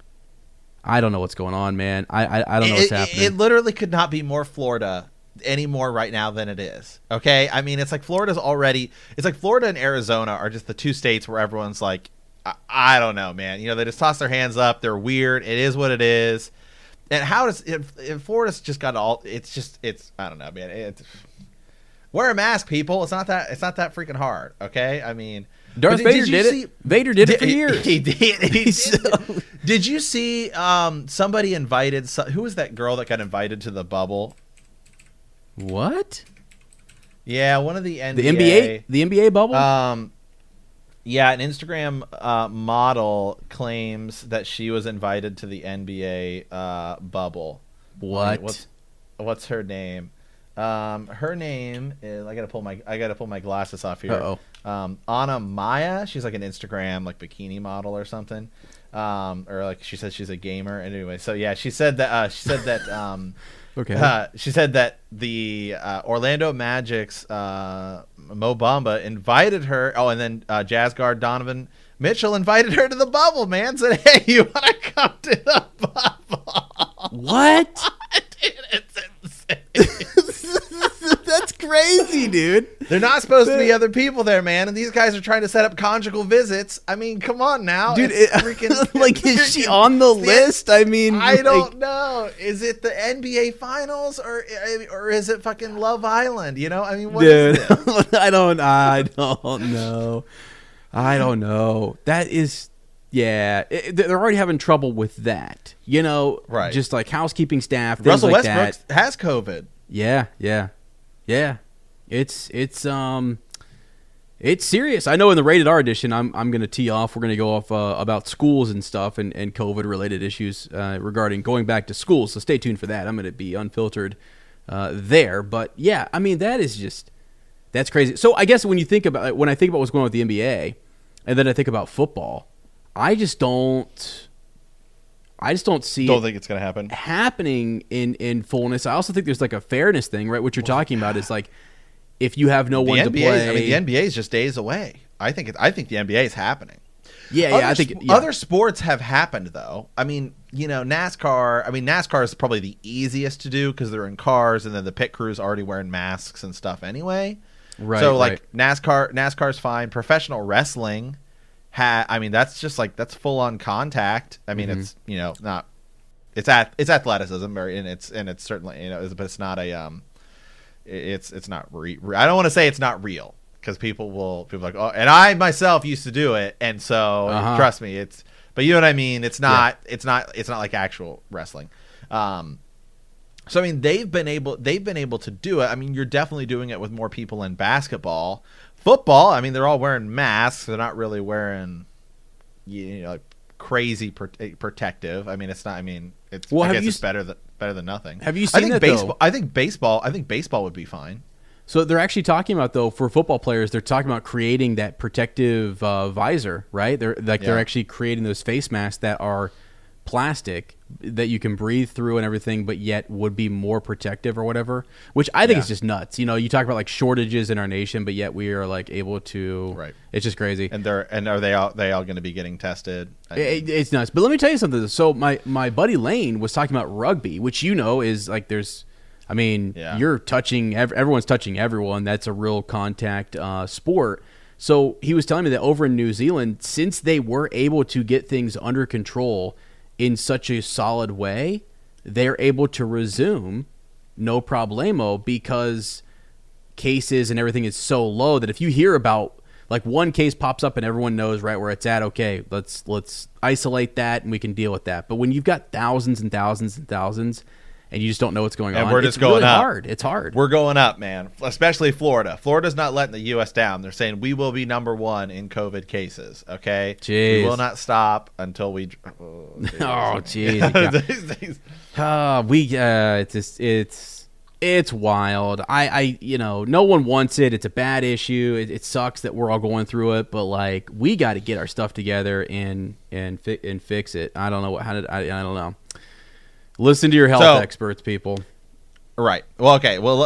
I don't know what's going on, man. I don't know what's happening. It literally could not be more Florida any more right now than it is. Okay? I mean, it's like Florida's already – it's like Florida and Arizona are just the two states where everyone's like, I don't know, man. You know, they just toss their hands up. They're weird. It is what it is. And how does – Florida's just got all – it's just – it's – I don't know, man. Wear a mask, people. It's not that freaking hard, okay? I mean – Vader did it for years. He did. Did you see somebody invited? Who was that girl that got invited to the bubble? What? Yeah, one of the NBA. The NBA bubble? An Instagram model claims that she was invited to the NBA bubble. What? I mean, what's her name? Her name is, I gotta pull my glasses off here. Uh-oh. Anna Maya. She's like an Instagram like bikini model or something. Or like she says she's a gamer. And anyway, so yeah, she said that okay. She said that the Orlando Magic's Mo Bamba invited her. Oh, and then jazz guard Donovan Mitchell invited her to the bubble. Man said, "Hey, you want to come to the bubble?" What? Dude, it's insane. That's crazy, dude. They're not supposed to be other people there, man. And these guys are trying to set up conjugal visits. I mean, come on now. Dude, like, is she on the list? I mean, I don't know. Is it the NBA Finals or is it fucking Love Island? You know, I mean, what is this? I don't know. I don't know. That is... Yeah, they're already having trouble with that, you know, right? Just like housekeeping staff. Russell like Westbrook has COVID. Yeah, yeah, yeah. It's serious. I know in the Rated R edition, I'm gonna tee off. We're gonna go off about schools and stuff and COVID related issues regarding going back to school. So stay tuned for that. I'm gonna be unfiltered there. But yeah, I mean that is just that's crazy. So I guess when I think about what's going on with the NBA, and then I think about football. I just don't see. Don't think it's gonna happen. Happening in fullness. I also think there's like a fairness thing, right? What you're talking about is like if you have no one to play. I mean, the NBA is just days away. I think the NBA is happening. Yeah, yeah. I think other sports have happened though. I mean, you know, NASCAR. I mean, NASCAR is probably the easiest to do because they're in cars, and then the pit crews already wearing masks and stuff anyway. Right. So like NASCAR's fine. Professional wrestling. I mean, that's just like that's full on contact. I mean, it's you know not, it's athleticism, and it's certainly you know, but it's not a it's not I don't want to say it's not real because people are like oh, and I myself used to do it, and so trust me, it's but you know what I mean. It's not it's not like actual wrestling. So I mean, they've been able to do it. I mean, you're definitely doing it with more people in basketball. Football, I mean, they're all wearing masks. They're not really wearing, you know, like crazy protective. I mean, it's not. I mean, it's. Well, I guess it's better than nothing. Have you seen that baseball, though? I think baseball would be fine. So they're actually talking about though for football players, they're talking about creating that protective visor, right? They're like they're actually creating those face masks that are plastic that you can breathe through and everything, but yet would be more protective or whatever, which I think is just nuts. You know, you talk about like shortages in our nation, but yet we are like able to, right. It's just crazy. And are they all going to be getting tested? It's nuts. But let me tell you something. So my buddy Lane was talking about rugby, which, you know, is like, there's, I mean, you're touching, everyone's touching everyone. That's a real contact sport. So he was telling me that over in New Zealand, since they were able to get things under control in such a solid way, they're able to resume no problemo because cases and everything is so low that if you hear about like one case pops up and everyone knows right where it's at, okay, let's isolate that and we can deal with that. But when you've got thousands and thousands and thousands and you just don't know what's going on, it's really hard. It's hard. We're going up, man, especially Florida. Florida's not letting the U.S. down. They're saying we will be number one in COVID cases, okay? Jeez. We will not stop until we – oh, jeez. It's wild. I you know, no one wants it. It's a bad issue. It sucks that we're all going through it, but like we got to get our stuff together and fix it. I don't know what – I don't know. Listen to your health experts, people. Right. Well, okay. Well,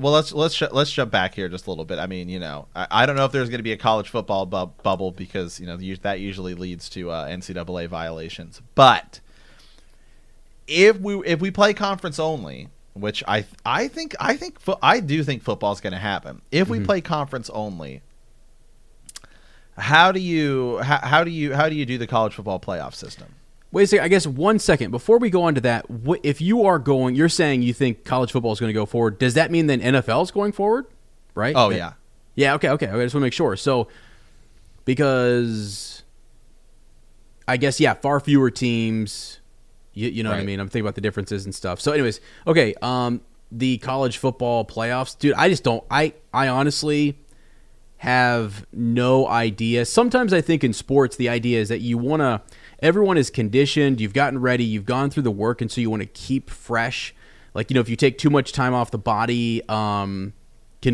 let's jump back here just a little bit. I mean, you know, I don't know if there's going to be a college football bubble because, you know, that usually leads to NCAA violations. But if we play conference only, which I do think football's going to happen. If we play conference only, how do you do the college football playoff system? Wait a second. I guess 1 second before we go on to that, if you are going, you're saying you think college football is going to go forward. Does that mean then NFL is going forward, right? Oh yeah, yeah. Okay. I just want to make sure. So because I guess far fewer teams. You know what I mean? I'm thinking about the differences and stuff. So, anyways, okay. The college football playoffs, dude. I just don't. I honestly have no idea. Sometimes I think in sports the idea is that you want to. Everyone is conditioned. You've gotten ready. You've gone through the work, and so you want to keep fresh. Like, you know, if you take too much time off, the body can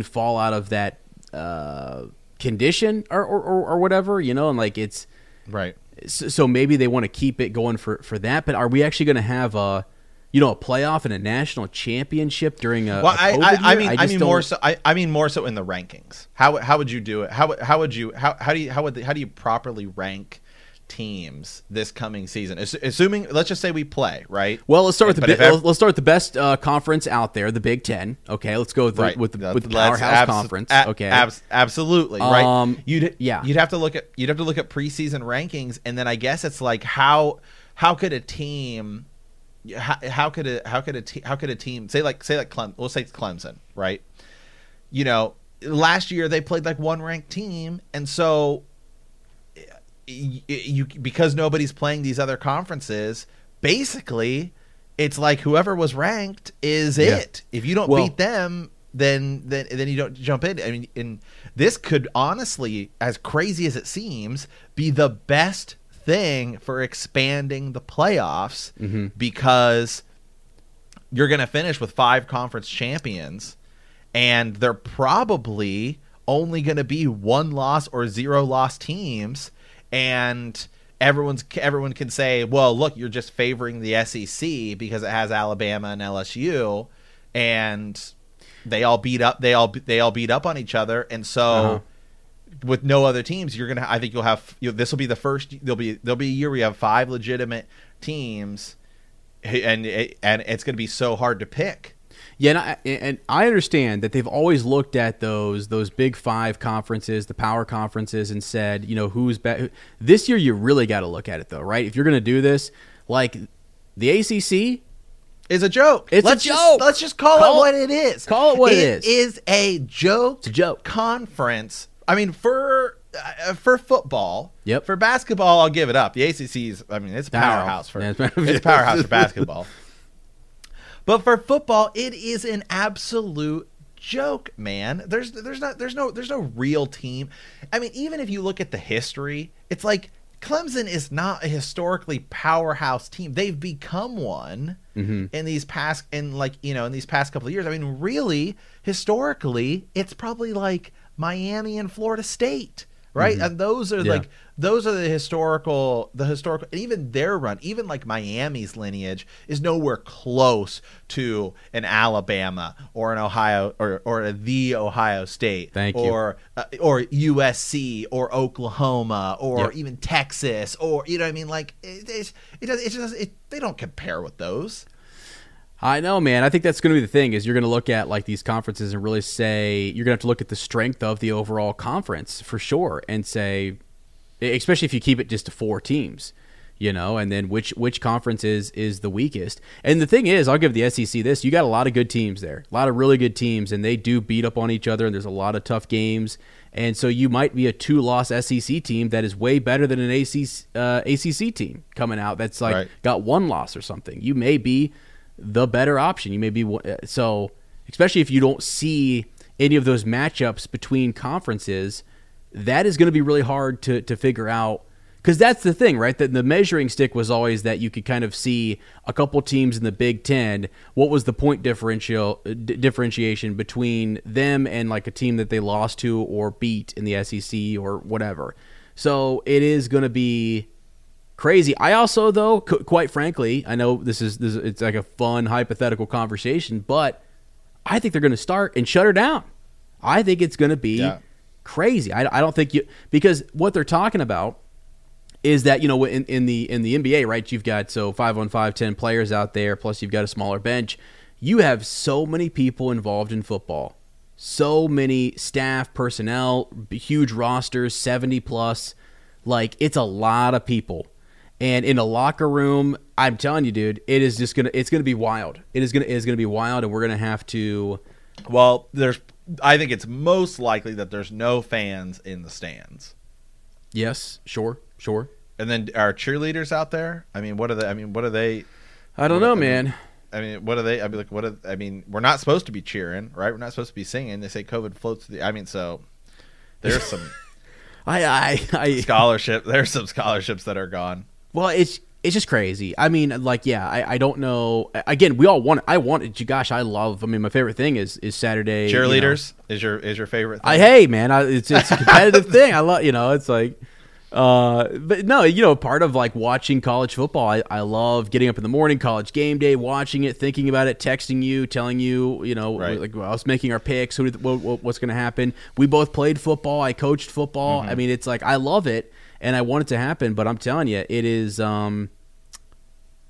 fall out of that condition or whatever, you know, and like it's – right. So maybe they want to keep it going for that, but are we actually going to have a – you know, a playoff and a national championship during a COVID year? I mean more so in the rankings. How would you do it? How would you properly rank teams this coming season, assuming, let's just say we play, right? Well, let's start with the best conference out there, the Big Ten. Okay, let's go with the powerhouse conference. Okay, absolutely, right? You'd have to look at preseason rankings, and then I guess it's like how could a team say like Clemson? We'll say it's Clemson, right? You know, last year they played like one ranked team, and so. Because nobody's playing these other conferences, basically it's like whoever was ranked is it. If you don't beat them, then you don't jump in. I mean, and this could honestly, as crazy as it seems, be the best thing for expanding the playoffs, because you're going to finish with 5 conference champions, and they're probably only going to be 1-loss or 0-loss teams. And everyone can say, well, look, you're just favoring the SEC because it has Alabama and LSU, and they all beat up on each other, and so with no other teams, this will be the first. There'll be a year where you have 5 legitimate teams, and it's going to be so hard to pick. Yeah, and I understand that they've always looked at those Big Five conferences, the power conferences, and said, you know, who's better. This year, you really got to look at it, though, right? If you're going to do this, like the ACC is a joke. Let's just call it what it is. Call it what it is. It is a joke. It's a joke conference. I mean, for football, for basketball, I'll give it up. The ACC is, I mean, it's a powerhouse for it's a powerhouse for basketball. But for football, it is an absolute joke, man. There's no real team. I mean, even if you look at the history, it's like Clemson is not a historically powerhouse team. They've become one in these past couple of years. I mean, really, historically, it's probably like Miami and Florida State, right? And those are those are the historical, and even their run, even like Miami's lineage is nowhere close to an Alabama or an Ohio or the Ohio State or USC or Oklahoma or even Texas, or, you know what I mean? Like they don't compare with those. I know, man. I think that's going to be the thing, is you're going to look at like these conferences and really say, you're going to have to look at the strength of the overall conference for sure, and say, especially if you keep it just to 4 teams, you know, and then which conference is the weakest. And the thing is, I'll give the SEC this, you got a lot of good teams there, a lot of really good teams, and they do beat up on each other, and there's a lot of tough games. And so you might be a 2-loss SEC team that is way better than an ACC team coming out that's like got 1 loss or something. You may be the better option. You may be so, especially if you don't see any of those matchups between conferences, that is going to be really hard to figure out, because that's the thing, right? That the measuring stick was always that you could kind of see a couple teams in the Big Ten. What was the point differentiation between them and like a team that they lost to or beat in the SEC or whatever? So it is going to be crazy. I also, though, quite frankly, I know this is it's like a fun hypothetical conversation, but I think they're going to start and shut her down. I think it's going to be crazy. I don't think you, because what they're talking about is that, you know, in the NBA, right? You've got 5-on-5, 10 players out there, plus you've got a smaller bench. You have so many people involved in football, so many staff, personnel, huge rosters, 70 plus. Like, it's a lot of people. And in a locker room, I'm telling you, dude, it's gonna be wild. It is gonna be wild, and we're gonna have to. Well, I think it's most likely that there's no fans in the stands. Yes, sure. And then are cheerleaders out there? I mean, what are they? I don't know, man. I mean, what are they? I mean, like, we're not supposed to be cheering, right? We're not supposed to be singing. They say COVID floats the. I mean, so there's some. There's some scholarships that are gone. Well, it's just crazy. I mean, like, I don't know. Again, we all want it. I want it. Gosh, I mean, my favorite thing is Saturday. Cheerleaders, you know, is your favorite thing? It's a competitive thing. I love, you know, it's like, but no, you know, part of like watching college football, I love getting up in the morning, college game day, watching it, thinking about it, texting you, telling you, you know, like I was making our picks, what's going to happen. We both played football. I coached football. I mean, it's like, I love it. and I want it to happen, but I'm telling you, it is, I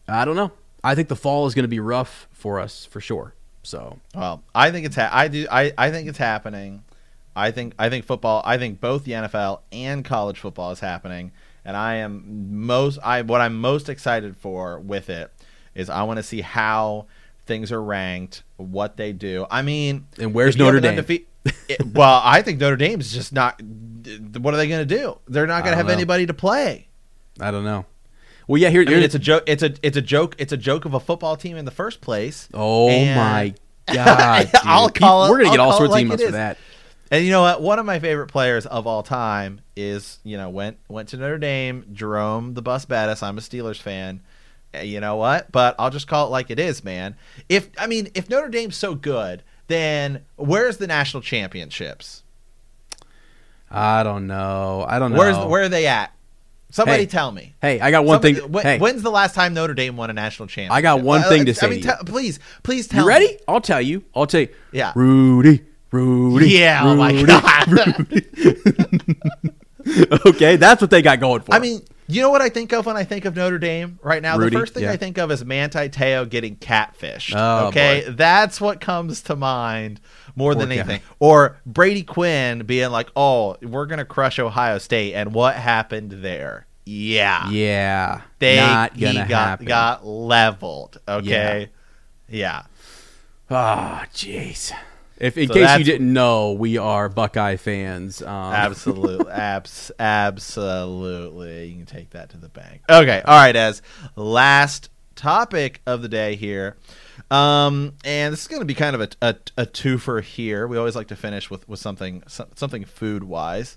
don't know. I think the fall is going to be rough for us for sure. So, well, I think it's happening. I think football, I think both the NFL and college football is happening, and what I'm most excited for with it is I want to see how things are ranked, what they do. I mean, and where's Notre Dame? Well, I think Notre Dame's just not. What are they going to do? They're not going to have anybody to play. I don't know. Well, yeah, here it's a joke. It's a joke of a football team in the first place. Oh my God! I'll call it. We're going to get all sorts of emails for that. And you know what? One of my favorite players of all time is, you know, went to Notre Dame, Jerome the Bus Bettis. I'm a Steelers fan. You know what? But I'll just call it like it is, man. If Notre Dame's so good, then where's the national championships? I don't know. Where are they at? Somebody tell me. Hey, I got one thing. When's the last time Notre Dame won a national championship? I got one thing to say. Please tell me. You ready? I'll tell you. Yeah. Rudy. Yeah, Rudy, oh my God. Okay, that's what they got going for. I mean, you know what I think of when I think of Notre Dame right now? Rudy, the first thing I think of is Manti Te'o getting catfished. Oh, okay, boy. That's what comes to mind more than anything. Guy. Or Brady Quinn being like, oh, we're going to crush Ohio State. And what happened there? Yeah. Yeah. He got leveled. Okay. Yeah. Oh, jeez. In case you didn't know, we are Buckeye fans. Absolutely. Absolutely. You can take that to the bank. Okay. All right, Ez. Last topic of the day here. And this is going to be kind of a twofer here. We always like to finish with something food-wise.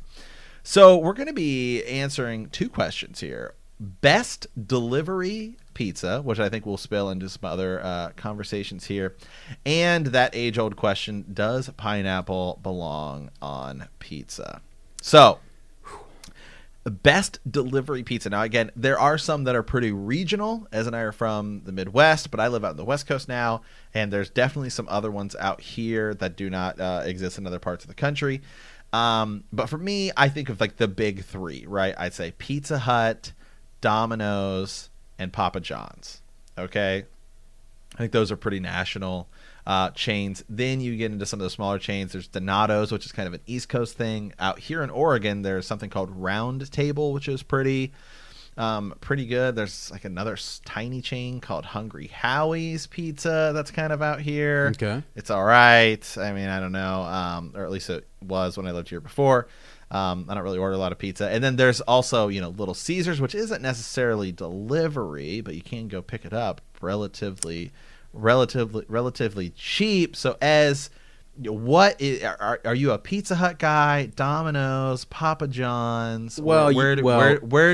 So we're going to be answering two questions here. Best delivery pizza, which I think will spill into some other conversations here, and that age-old question: does pineapple belong on pizza? So, best delivery pizza. Now, again, there are some that are pretty regional. Ez and I are from the Midwest, but I live out on the West Coast now, and there's definitely some other ones out here that do not exist in other parts of the country. But for me, I think of like the big three, right? I'd say Pizza Hut, Domino's, and Papa John's. Okay, I think those are pretty national chains. Then you get into some of the smaller chains. There's Donato's, which is kind of an East Coast thing. Out here in Oregon, there's something called Round Table, which is pretty good. There's like another tiny chain called Hungry Howie's Pizza that's kind of out here. Okay, it's all right. I mean, I don't know, or at least it was when I lived here before. I don't really order a lot of pizza. And then there's also, you know, Little Caesars, which isn't necessarily delivery, but you can go pick it up relatively cheap. So, Ez, what is, are you a Pizza Hut guy, Domino's, Papa John's? Well, where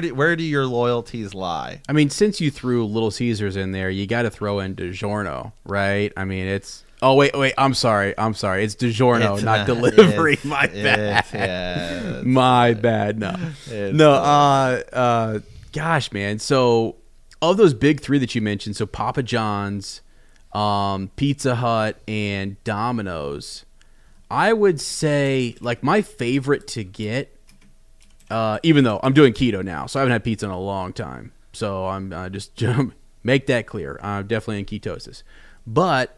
do your loyalties lie? I mean, since you threw Little Caesars in there, you got to throw in DiGiorno, right? I mean, it's. Oh, wait. I'm sorry. It's DiGiorno, not delivery. My bad. Yeah, my bad. No. Gosh, man. So of those big three that you mentioned, so Papa John's, Pizza Hut, and Domino's, I would say like my favorite to get, even though I'm doing keto now, so I haven't had pizza in a long time. So I'm just make that clear. I'm definitely in ketosis. But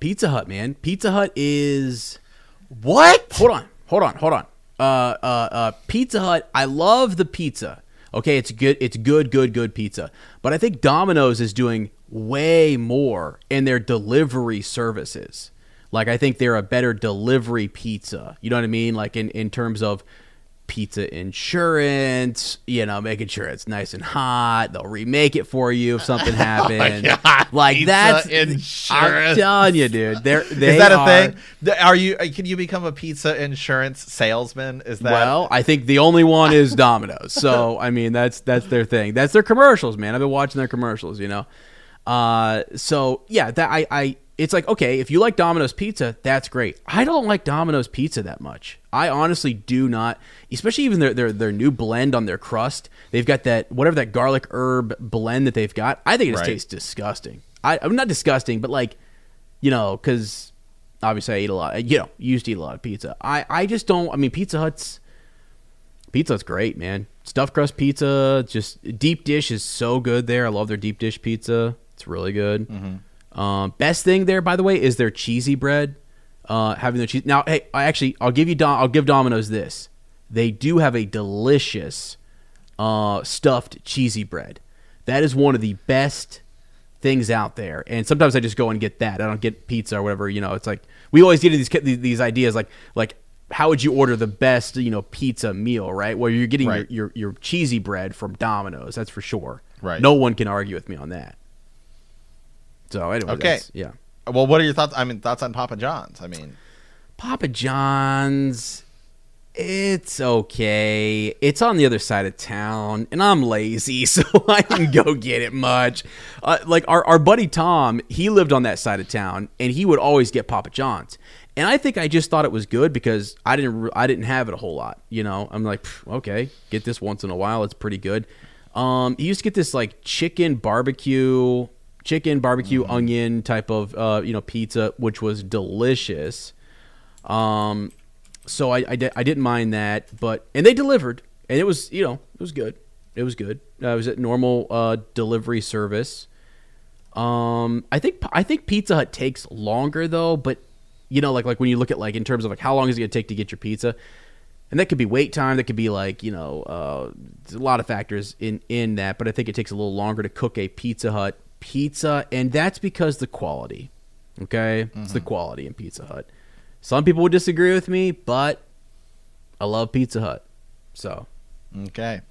Pizza Hut, man. Pizza Hut is what? Hold on. Pizza Hut. I love the pizza. Okay, it's good. It's good pizza. But I think Domino's is doing way more in their delivery services. Like, I think they're a better delivery pizza. You know what I mean? Like in terms of pizza insurance, you know, making sure it's nice and hot. They'll remake it for you if something happens. Oh God, like that's insurance. I'm telling you, dude. Is that a thing? Can you become a pizza insurance salesman? Is that? Well, I think the only one is Domino's. So I mean, that's their thing. That's their commercials, man. I've been watching their commercials. You know, so yeah, that I it's like, okay, if you like Domino's pizza, that's great. I don't like Domino's pizza that much. I honestly do not, especially even their new blend on their crust. They've got that, whatever that garlic herb blend that they've got. I think it just tastes disgusting. I'm not disgusting, but like, you know, because obviously I used to eat a lot of pizza. I just don't, I mean, Pizza Hut's Pizza's great, man. Stuffed crust pizza, just deep dish is so good there. I love their deep dish pizza. It's really good. Mm-hmm. Best thing there, by the way, is their cheesy bread. Having their cheese. Now, hey, I'll give Domino's this. They do have a delicious stuffed cheesy bread. That is one of the best things out there. And sometimes I just go and get that. I don't get pizza or whatever. You know, it's like we always get these ideas like how would you order the best, you know, pizza meal, right? Well, you're getting right. your cheesy bread from Domino's. That's for sure. Right. No one can argue with me on that. So anyway, okay. Yeah. Well, what are your thoughts? I mean, thoughts on Papa John's? I mean, Papa John's, it's okay. It's on the other side of town, and I'm lazy, so I didn't go get it much. Like our buddy Tom, he lived on that side of town, and he would always get Papa John's. And I think I just thought it was good because I didn't have it a whole lot. You know, I'm like, okay, get this once in a while. It's pretty good. He used to get this like chicken barbecue onion type of pizza, which was delicious. So I didn't mind that, and they delivered, and it was good. It was good. It was at normal delivery service. I think Pizza Hut takes longer though, but. You know, like when you look at like in terms of like how long is it going to take to get your pizza, and that could be wait time, that could be like a lot of factors in that. But I think it takes a little longer to cook a Pizza Hut pizza, and that's because the quality. Okay, mm-hmm. It's the quality in Pizza Hut. Some people would disagree with me, but I love Pizza Hut. So okay.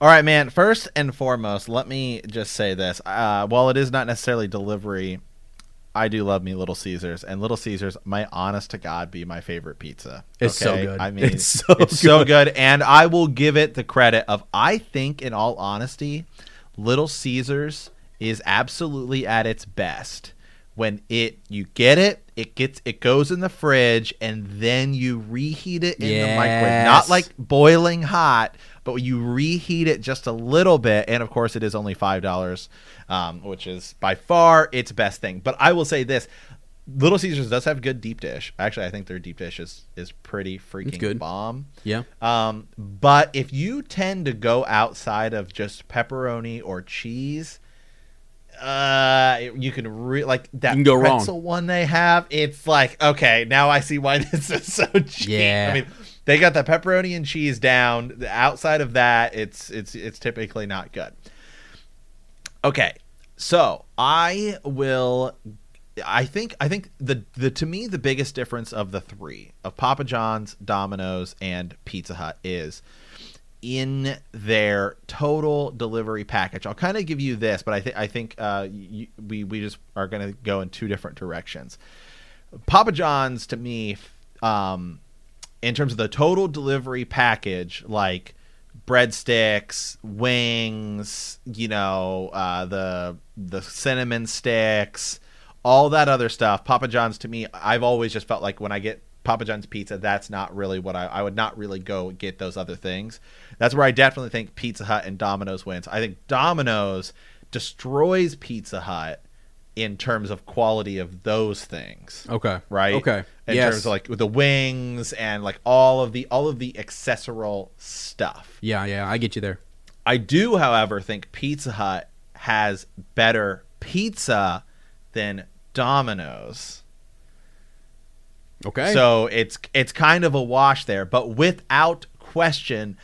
All right, man. First and foremost, let me just say this: while it is not necessarily delivery. I do love me Little Caesars, and Little Caesars, my honest to God, be my favorite pizza. It's okay? So good. I mean, it's so good, and I will give it the credit of, I think, in all honesty, Little Caesars is absolutely at its best when it goes in the fridge, and then you reheat it in the microwave, not like boiling hot. But you reheat it just a little bit, and of course it is only $5, which is by far its best thing. But I will say this, Little Caesars does have good deep dish. Actually, I think their deep dish is pretty freaking good. Bomb. Yeah. But if you tend to go outside of just pepperoni or cheese, you can like that can go pretzel wrong. One they have, it's like, okay, now I see why this is so cheap. Yeah. I mean, they got the pepperoni and cheese down. Outside of that, it's typically not good. Okay, so I think the to me the biggest difference of the three of Papa John's, Domino's, and Pizza Hut is in their total delivery package. I'll kind of give you this, but I think we just are going to go in two different directions. Papa John's to me. In terms of the total delivery package, like breadsticks, wings, the cinnamon sticks, all that other stuff, Papa John's to me, I've always just felt like when I get Papa John's pizza, that's not really what I would not really go get those other things. That's where I definitely think Pizza Hut and Domino's wins. I think Domino's destroys Pizza Hut in terms of quality of those things. Okay. Right? Okay. In terms of like with the wings and like all of the accessorial stuff. Yeah, I get you there. I do, however, think Pizza Hut has better pizza than Domino's. Okay. So it's kind of a wash there, but without question,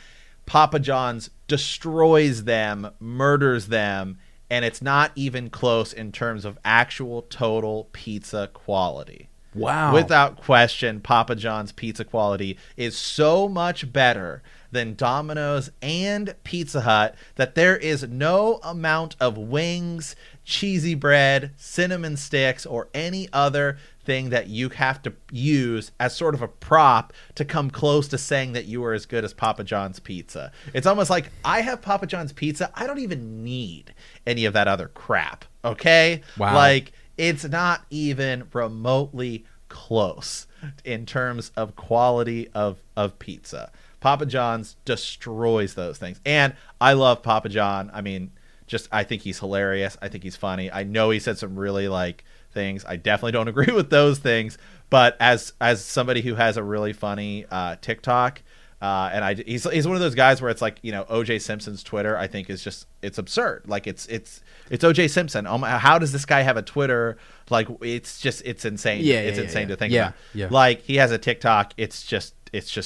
Papa John's destroys them, murders them. And it's not even close in terms of actual total pizza quality. Wow. Without question, Papa John's pizza quality is so much better than Domino's and Pizza Hut that there is no amount of wings, cheesy bread, cinnamon sticks, or any other thing that you have to use as sort of a prop to come close to saying that you are as good as Papa John's pizza. It's almost like I have Papa John's pizza. I don't even need any of that other crap. Okay? Wow. Like it's not even remotely close in terms of quality of pizza. Papa John's destroys those things. And I love Papa John. I mean, I think he's hilarious. I think he's funny. I know he said some really like things. I definitely don't agree with those things, but as somebody who has a really funny TikTok, And he's one of those guys where it's like, you know, OJ Simpson's Twitter, I think, is just, it's absurd. Like it's OJ Simpson. How does this guy have a Twitter? Like it's insane. Yeah, it's insane to think about. Yeah. Like he has a TikTok. It's just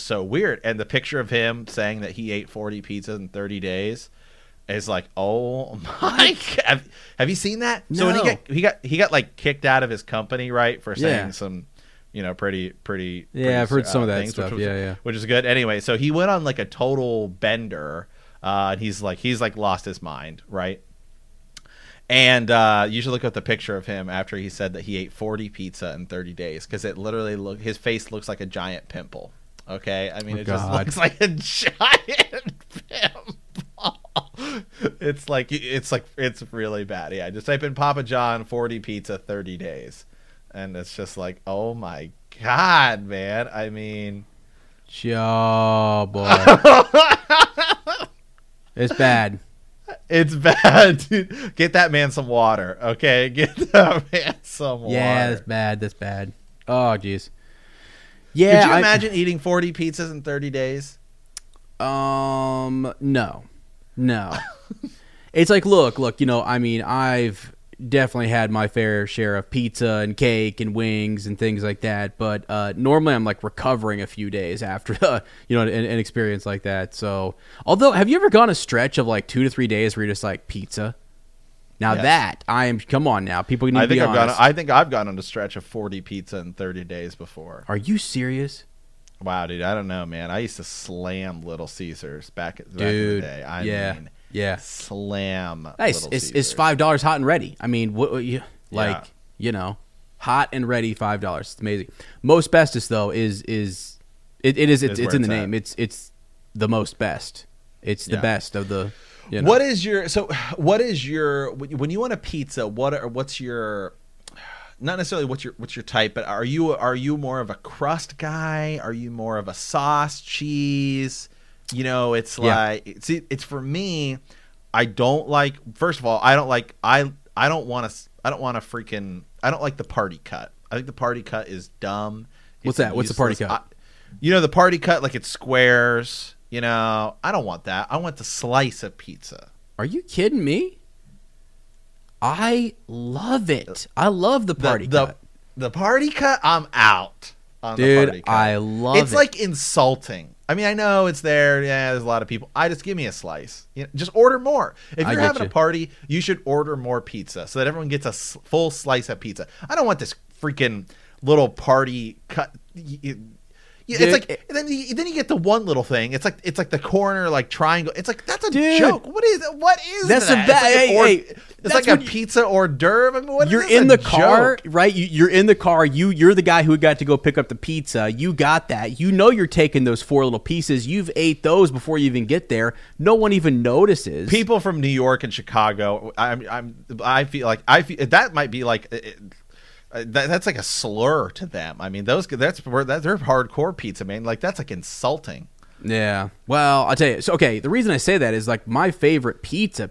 so weird. And the picture of him saying that he ate 40 pizzas in 30 days is like, oh my God. Have you seen that? No. So when he got like kicked out of his company, right, for saying some, you know, pretty. Yeah, I've heard some of that things, stuff. Which is good. Anyway, so he went on like a total bender, and he's like lost his mind, right? And you should look up the picture of him after he said that he ate 40 pizza in 30 days, because it literally his face looks like a giant pimple. Okay, I mean it just looks like a giant pimple. It's really bad. Yeah, just type in Papa John 40 pizza 30 days. And it's just like, oh my God, man. I mean, boy. It's bad. It's bad, dude. Get that man some water, okay? Get that man some water. Yeah, that's bad. That's bad. Oh, jeez. Yeah. Could you imagine eating 40 pizzas in 30 days? No. It's like, look. You know, I mean, I've definitely had my fair share of pizza and cake and wings and things like that, but normally I'm like recovering a few days after an experience like that. So, although, have you ever gone a stretch of like 2 to 3 days where you're just like pizza? Now yes. That I am. Come on now, people need to be honest. I think I've gone on a stretch of 40 pizza in 30 days before. Are you serious? Wow, dude, I don't know, man. I used to slam Little Caesars back in the day. I mean. Yeah, slam. Nice. It's $5 hot and ready. I mean, hot and ready $5. It's amazing. Most bestest though is in the name. It's the most best. It's the best of the. You know. When you want a pizza? What's your type? But are you more of a crust guy? Are you more of a sauce, cheese? You know, it's like it's for me. I don't like. First of all, I don't like the party cut. I think the party cut is dumb. What's that? What's the party cut? The party cut, like it's squares. You know, I don't want that. I want the slice of pizza. Are you kidding me? I love it. I love the party cut. The party cut. I'm out. Dude, I love it. It's like insulting. I mean, I know it's there. Yeah, there's a lot of people. I just give me a slice. You know, just order more. If you're having a party, you should order more pizza so that everyone gets a full slice of pizza. I don't want this freaking little party cut. Then you get the one little thing. It's like the corner like triangle. It's like that's a joke. What is that? It's like a pizza hors d'oeuvre. I mean, right? You're in the car. You're the guy who got to go pick up the pizza. You got that. You know you're taking those 4 little pieces. You've ate those before you even get there. No one even notices. People from New York and Chicago. I feel that might be like. That's like a slur to them. I mean, they're hardcore pizza, man. Like that's like insulting. Yeah. Well, I'll tell you. So, okay, the reason I say that is like my favorite pizza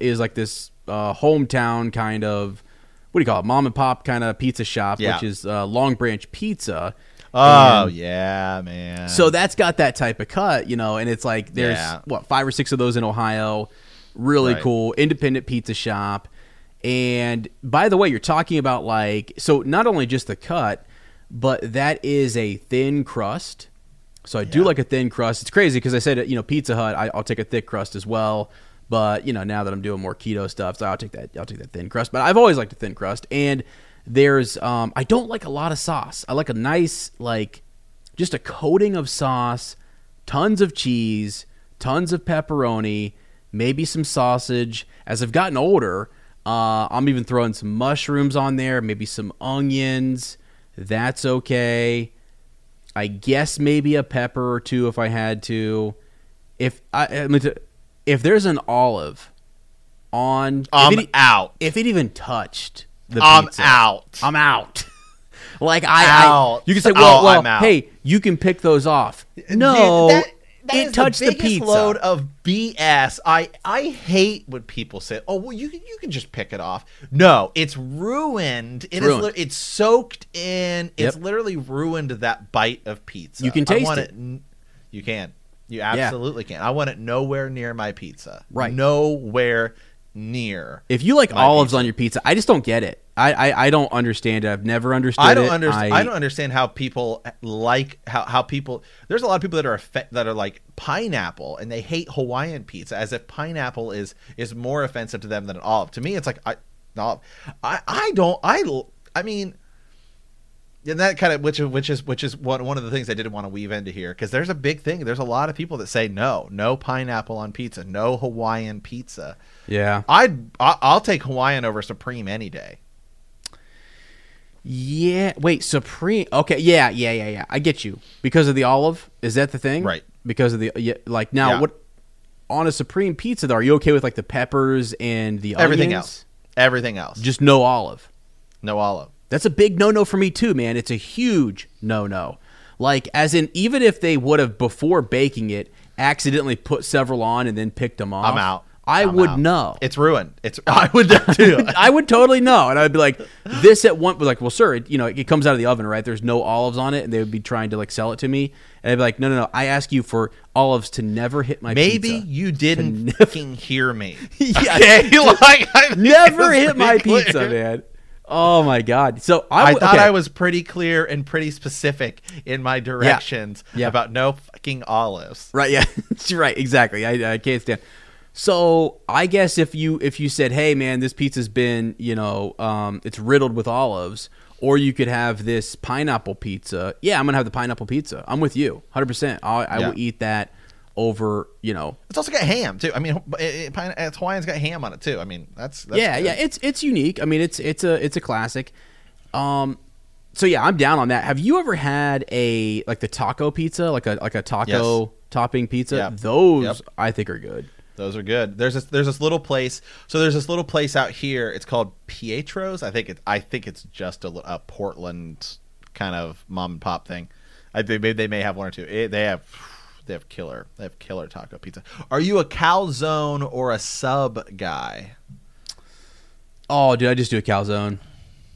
is like this hometown kind of, what do you call it, mom and pop kind of pizza shop, which is Long Branch Pizza. Oh, yeah, man. So that's got that type of cut, you know, and it's like there's 5 or 6 of those in Ohio. Really cool independent pizza shop. And by the way, you're talking about like, so not only just the cut, but that is a thin crust. So I do like a thin crust. It's crazy because I said, you know, Pizza Hut, I'll take a thick crust as well. But, you know, now that I'm doing more keto stuff, so I'll take that thin crust. But I've always liked a thin crust. And there's, I don't like a lot of sauce. I like a nice, like, just a coating of sauce, tons of cheese, tons of pepperoni, maybe some sausage. As I've gotten older, I'm even throwing some mushrooms on there, maybe some onions. That's okay. I guess maybe a pepper or two if I had to. If there's an olive on, I'm out. If it even touched the pizza, I'm out. Like you can say, well, hey, you can pick those off. No. It touched the pizza. Load of BS. I hate when people say, "Oh, well, you can just pick it off." No, it's ruined. It's soaked in. It's literally ruined that bite of pizza. You can taste it. You can. You absolutely can. I want it nowhere near my pizza. Right. Nowhere near. If you like olives on your pizza, I just don't get it. I don't understand it. I've never understood I don't understand how people like how people. There's a lot of people that are like pineapple and they hate Hawaiian pizza as if pineapple is more offensive to them than an olive. To me, it's like I mean. And that kind of which is one of the things I didn't want to weave into here, because there's a big thing. There's a lot of people that say no pineapple on pizza, no Hawaiian pizza. Yeah, I'll take Hawaiian over Supreme any day. Yeah, wait, Supreme. Okay, yeah. I get you because of the olive. Is that the thing? Right. Because of the what on a Supreme pizza though? Are you okay with like the peppers and the everything onions? Everything else? Just no olive. No olive. That's a big no-no for me too, man. It's a huge no-no. Like, as in, even if they would have, before baking it, accidentally put several on and then picked them off. I'm out. I would know. It's ruined. I would know too. I would totally know. And I'd be like, this at one, like, well, sir, it comes out of the oven, right? There's no olives on it. And they would be trying to, like, sell it to me. And I'd be like, no. I ask you for olives to never hit my pizza. Maybe you didn't fucking hear me. Yeah. Okay? Like, I mean, never hit my pizza, man. Oh my God! So I thought I was pretty clear and pretty specific in my directions about no fucking olives. Right? Yeah, right. Exactly. I can't stand. So I guess if you said, "Hey man, this pizza's been it's riddled with olives," or you could have this pineapple pizza. Yeah, I'm gonna have the pineapple pizza. I'm with you, 100%. I will eat that over It's also got ham too. I mean, Hawaiian's got ham on it too. I mean, that's yeah. It's unique. I mean, it's a classic. So yeah, I'm down on that. Have you ever had the taco pizza, like a taco topping pizza? Yep. Those I think are good. Those are good. There's this little place. So there's this little place out here. It's called Pietro's. I think it's just a Portland kind of mom and pop thing. I think maybe they may have one or two. They have killer taco pizza. Are you a calzone or a sub guy? Oh, dude, I just do a calzone.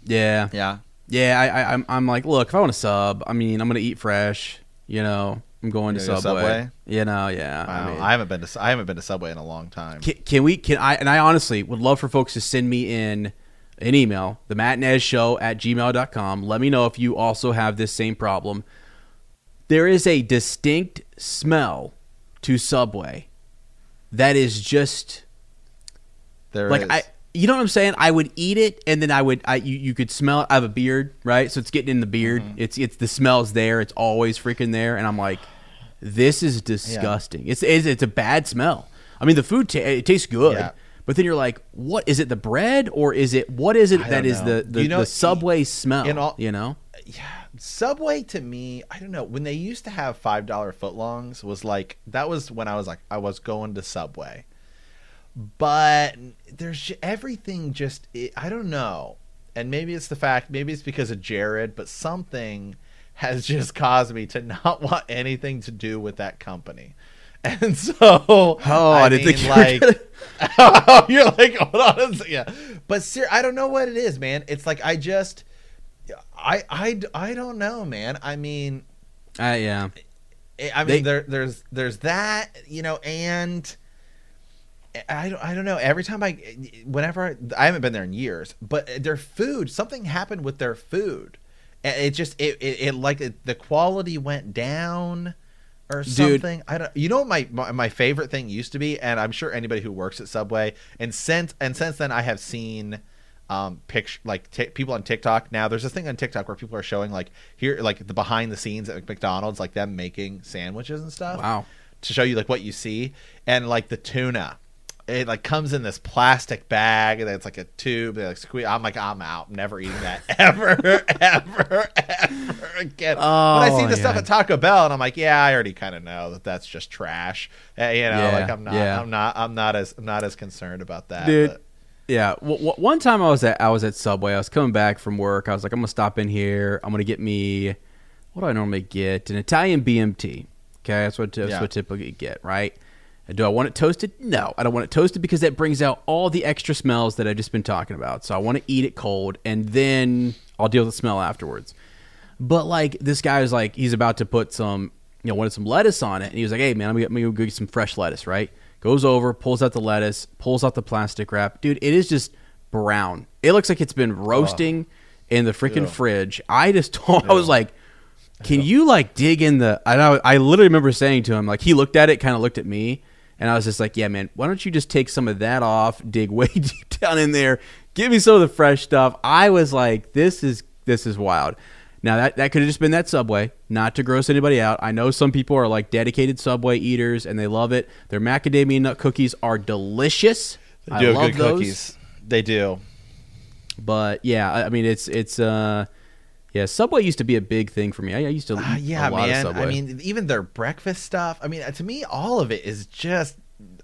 Yeah. Yeah. Yeah, I'm like, look, if I want a sub, I mean, I'm going to eat fresh, I'm going to Subway. Yeah. Wow. I haven't been to Subway in a long time. Can I honestly would love for folks to send me in an email, themattandezshow@gmail.com. Let me know if you also have this same problem. There is a distinct smell to Subway that is just there. Like, you know what I'm saying? I would eat it, and then you could smell it. I have a beard, right? So it's getting in the beard. Mm-hmm. It's the smell's there. It's always freaking there, and I'm like, this is disgusting. Yeah. It's a bad smell. I mean, the food it tastes good, but then you're like, what is it? The bread, or is it what is it that is the Subway smell? Yeah. Subway to me, I don't know, when they used to have $5 footlongs was like, that was when I was like, I was going to Subway. But there's everything just, I don't know. And maybe it's because of Jared, but something has just caused me to not want anything to do with that company. And so, you're like, hold on a second. Yeah. But I don't know what it is, man. It's like, I don't know, man. I mean, there's that, and I don't know. Every time I haven't been there in years, but their food, something happened with their food. It just the quality went down or something. Dude. I don't. You know what my favorite thing used to be, and I'm sure anybody who works at Subway, and since then I have seen. People on TikTok now. There's this thing on TikTok where people are showing the behind the scenes at McDonald's, like them making sandwiches and stuff. Wow. To show you what you see, and the tuna, it comes in this plastic bag and it's like a tube. They squeeze. I'm like, I'm out. Never eating that ever, ever again. Oh, when I see the stuff at Taco Bell, and I'm like, I already kind of know that's just trash. I'm not as concerned about that, dude. But. Yeah, one time I was at Subway. I was coming back from work. I was like, I'm gonna stop in here. I'm gonna get me, what do I normally get? An Italian BMT. Okay, that's what typically you get, right? And do I want it toasted? No, I don't want it toasted because that brings out all the extra smells that I've just been talking about. So I want to eat it cold, and then I'll deal with the smell afterwards. But this guy was like, he's about to put some you know, wanted some lettuce on it. And he was like, hey, man, I'm going to go get some fresh lettuce, right? Goes over, pulls out the lettuce, pulls out the plastic wrap. Dude, it is just brown. It looks like it's been roasting in the freaking fridge. I just told, I was like, can you like dig in the, and I literally remember saying to him, like, he looked at it, kind of looked at me. And I was just like, yeah, man, why don't you just take some of that off, dig way deep down in there, give me some of the fresh stuff. I was like, this is wild. Now, that could have just been that Subway, not to gross anybody out. I know some people are like dedicated Subway eaters, and they love it. Their macadamia nut cookies are delicious. They do have good cookies. They do. But, yeah, I mean, yeah, Subway used to be a big thing for me. I used to eat a lot of Subway. I mean, even their breakfast stuff. I mean, to me, all of it is just,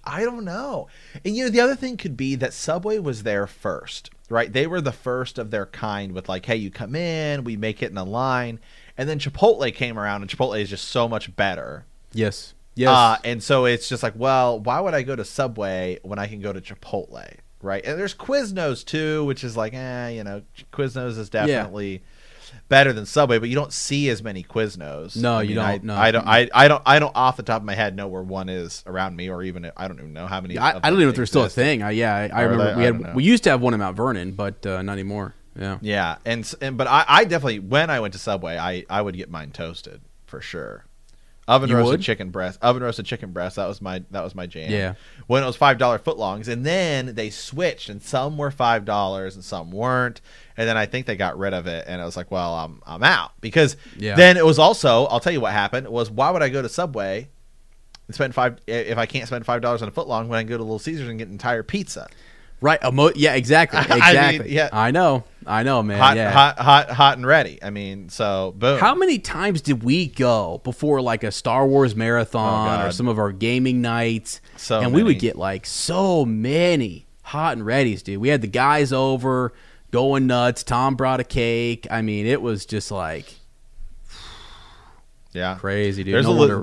I don't know. And, you know, the other thing could be that Subway was there first, right? They were the first of their kind with like, hey, you come in, we make it in a line. And then Chipotle came around, and Chipotle is just so much better. Yes. Yes. And so it's just like, well, why would I go to Subway when I can go to Chipotle, right? And there's Quiznos, too, which is like, you know, Quiznos is definitely better than Subway, but you don't see as many Quiznos. No, I mean, you don't. I don't off the top of my head know where one is around me, or even I don't even know how many. I don't even know if there's still a thing. I remember they, we used to have one in Mount Vernon, but not anymore. Yeah. Yeah, and but I definitely, when I went to Subway, I would get mine toasted for sure. Oven roasted chicken breast. That was my jam. Yeah. When it was $5 footlongs, and then they switched, and some were $5 and some weren't. And then I think they got rid of it, and I was like, well, I'm out, because then it was also, I'll tell you what happened was, why would I go to Subway and spend if I can't spend $5 on a footlong when I can go to Little Caesars and get an entire pizza? Right. Yeah, exactly. I mean, yeah. I know, man. Hot and ready. I mean, so boom. How many times did we go before like a Star Wars marathon or some of our gaming nights? We would get like so many hot and readies, dude. We had the guys over going nuts. Tom brought a cake. I mean, it was just like, yeah, crazy, dude. There's a Little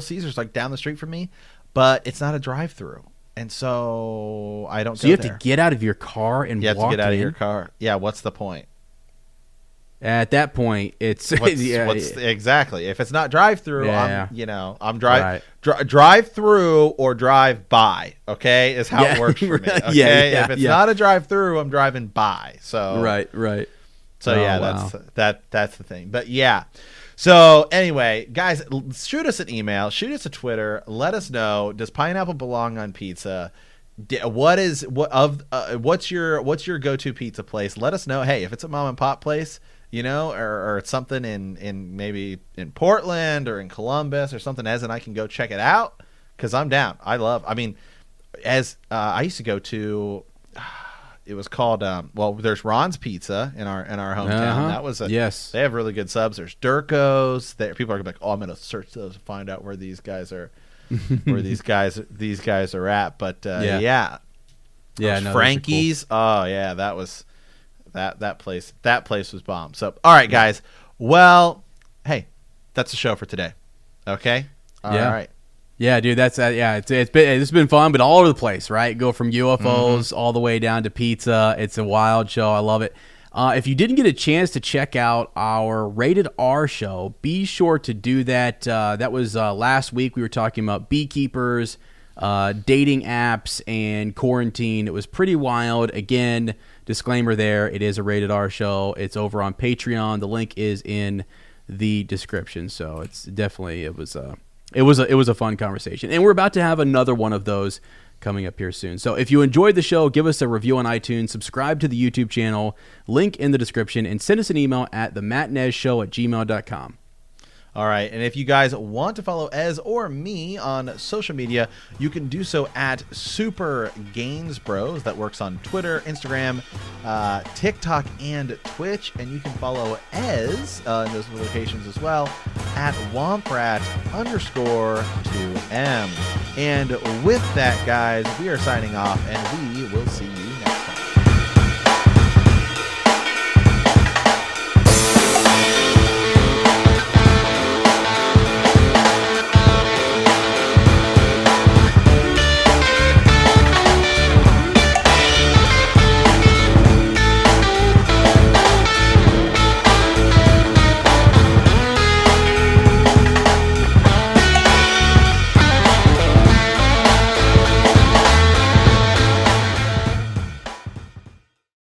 Caesars like down the street from me, but it's not a drive-through. And so I don't. So you have to get out of your car and walk in. You have to get out of your car. Yeah. What's the point? At that point, it's exactly. If it's not drive through, I'm drive through or drive by. Okay, is how it works for me. Okay, if it's not a drive through, I'm driving by. So right. So that's the thing. But yeah. So anyway, guys, shoot us an email, shoot us a Twitter, let us know, does pineapple belong on pizza? What's your go-to pizza place? Let us know. Hey, if it's a mom and pop place, you know, or it's something in maybe in Portland or in Columbus or something, Ez and I can go check it out, because I'm down. I used to go to, it was called there's Ron's Pizza in our hometown. That was they have really good subs. There's Durko's. People are like, oh, I'm gonna search those and find out where these guys are these guys are at. But Frankie's. Cool. Oh yeah, that was that place was bomb. So all right, guys. Well, hey, that's the show for today. Okay. All right. Yeah, dude, it's been fun, but all over the place, right? Go from UFOs all the way down to pizza. It's a wild show. I love it. If you didn't get a chance to check out our Rated R show, be sure to do that. That was last week. We were talking about beekeepers, dating apps, and quarantine. It was pretty wild. Again, disclaimer there. It is a Rated R show. It's over on Patreon. The link is in the description. So it was a fun conversation, and we're about to have another one of those coming up here soon. So if you enjoyed the show, give us a review on iTunes, subscribe to the YouTube channel, link in the description, and send us an email at themattandezshow@gmail.com. All right, and if you guys want to follow Ez or me on social media, you can do so at Super Gains Bros. That works on Twitter, Instagram, TikTok, and Twitch. And you can follow Ez in those locations as well at WompRat_2M. And with that, guys, we are signing off, and we will see you.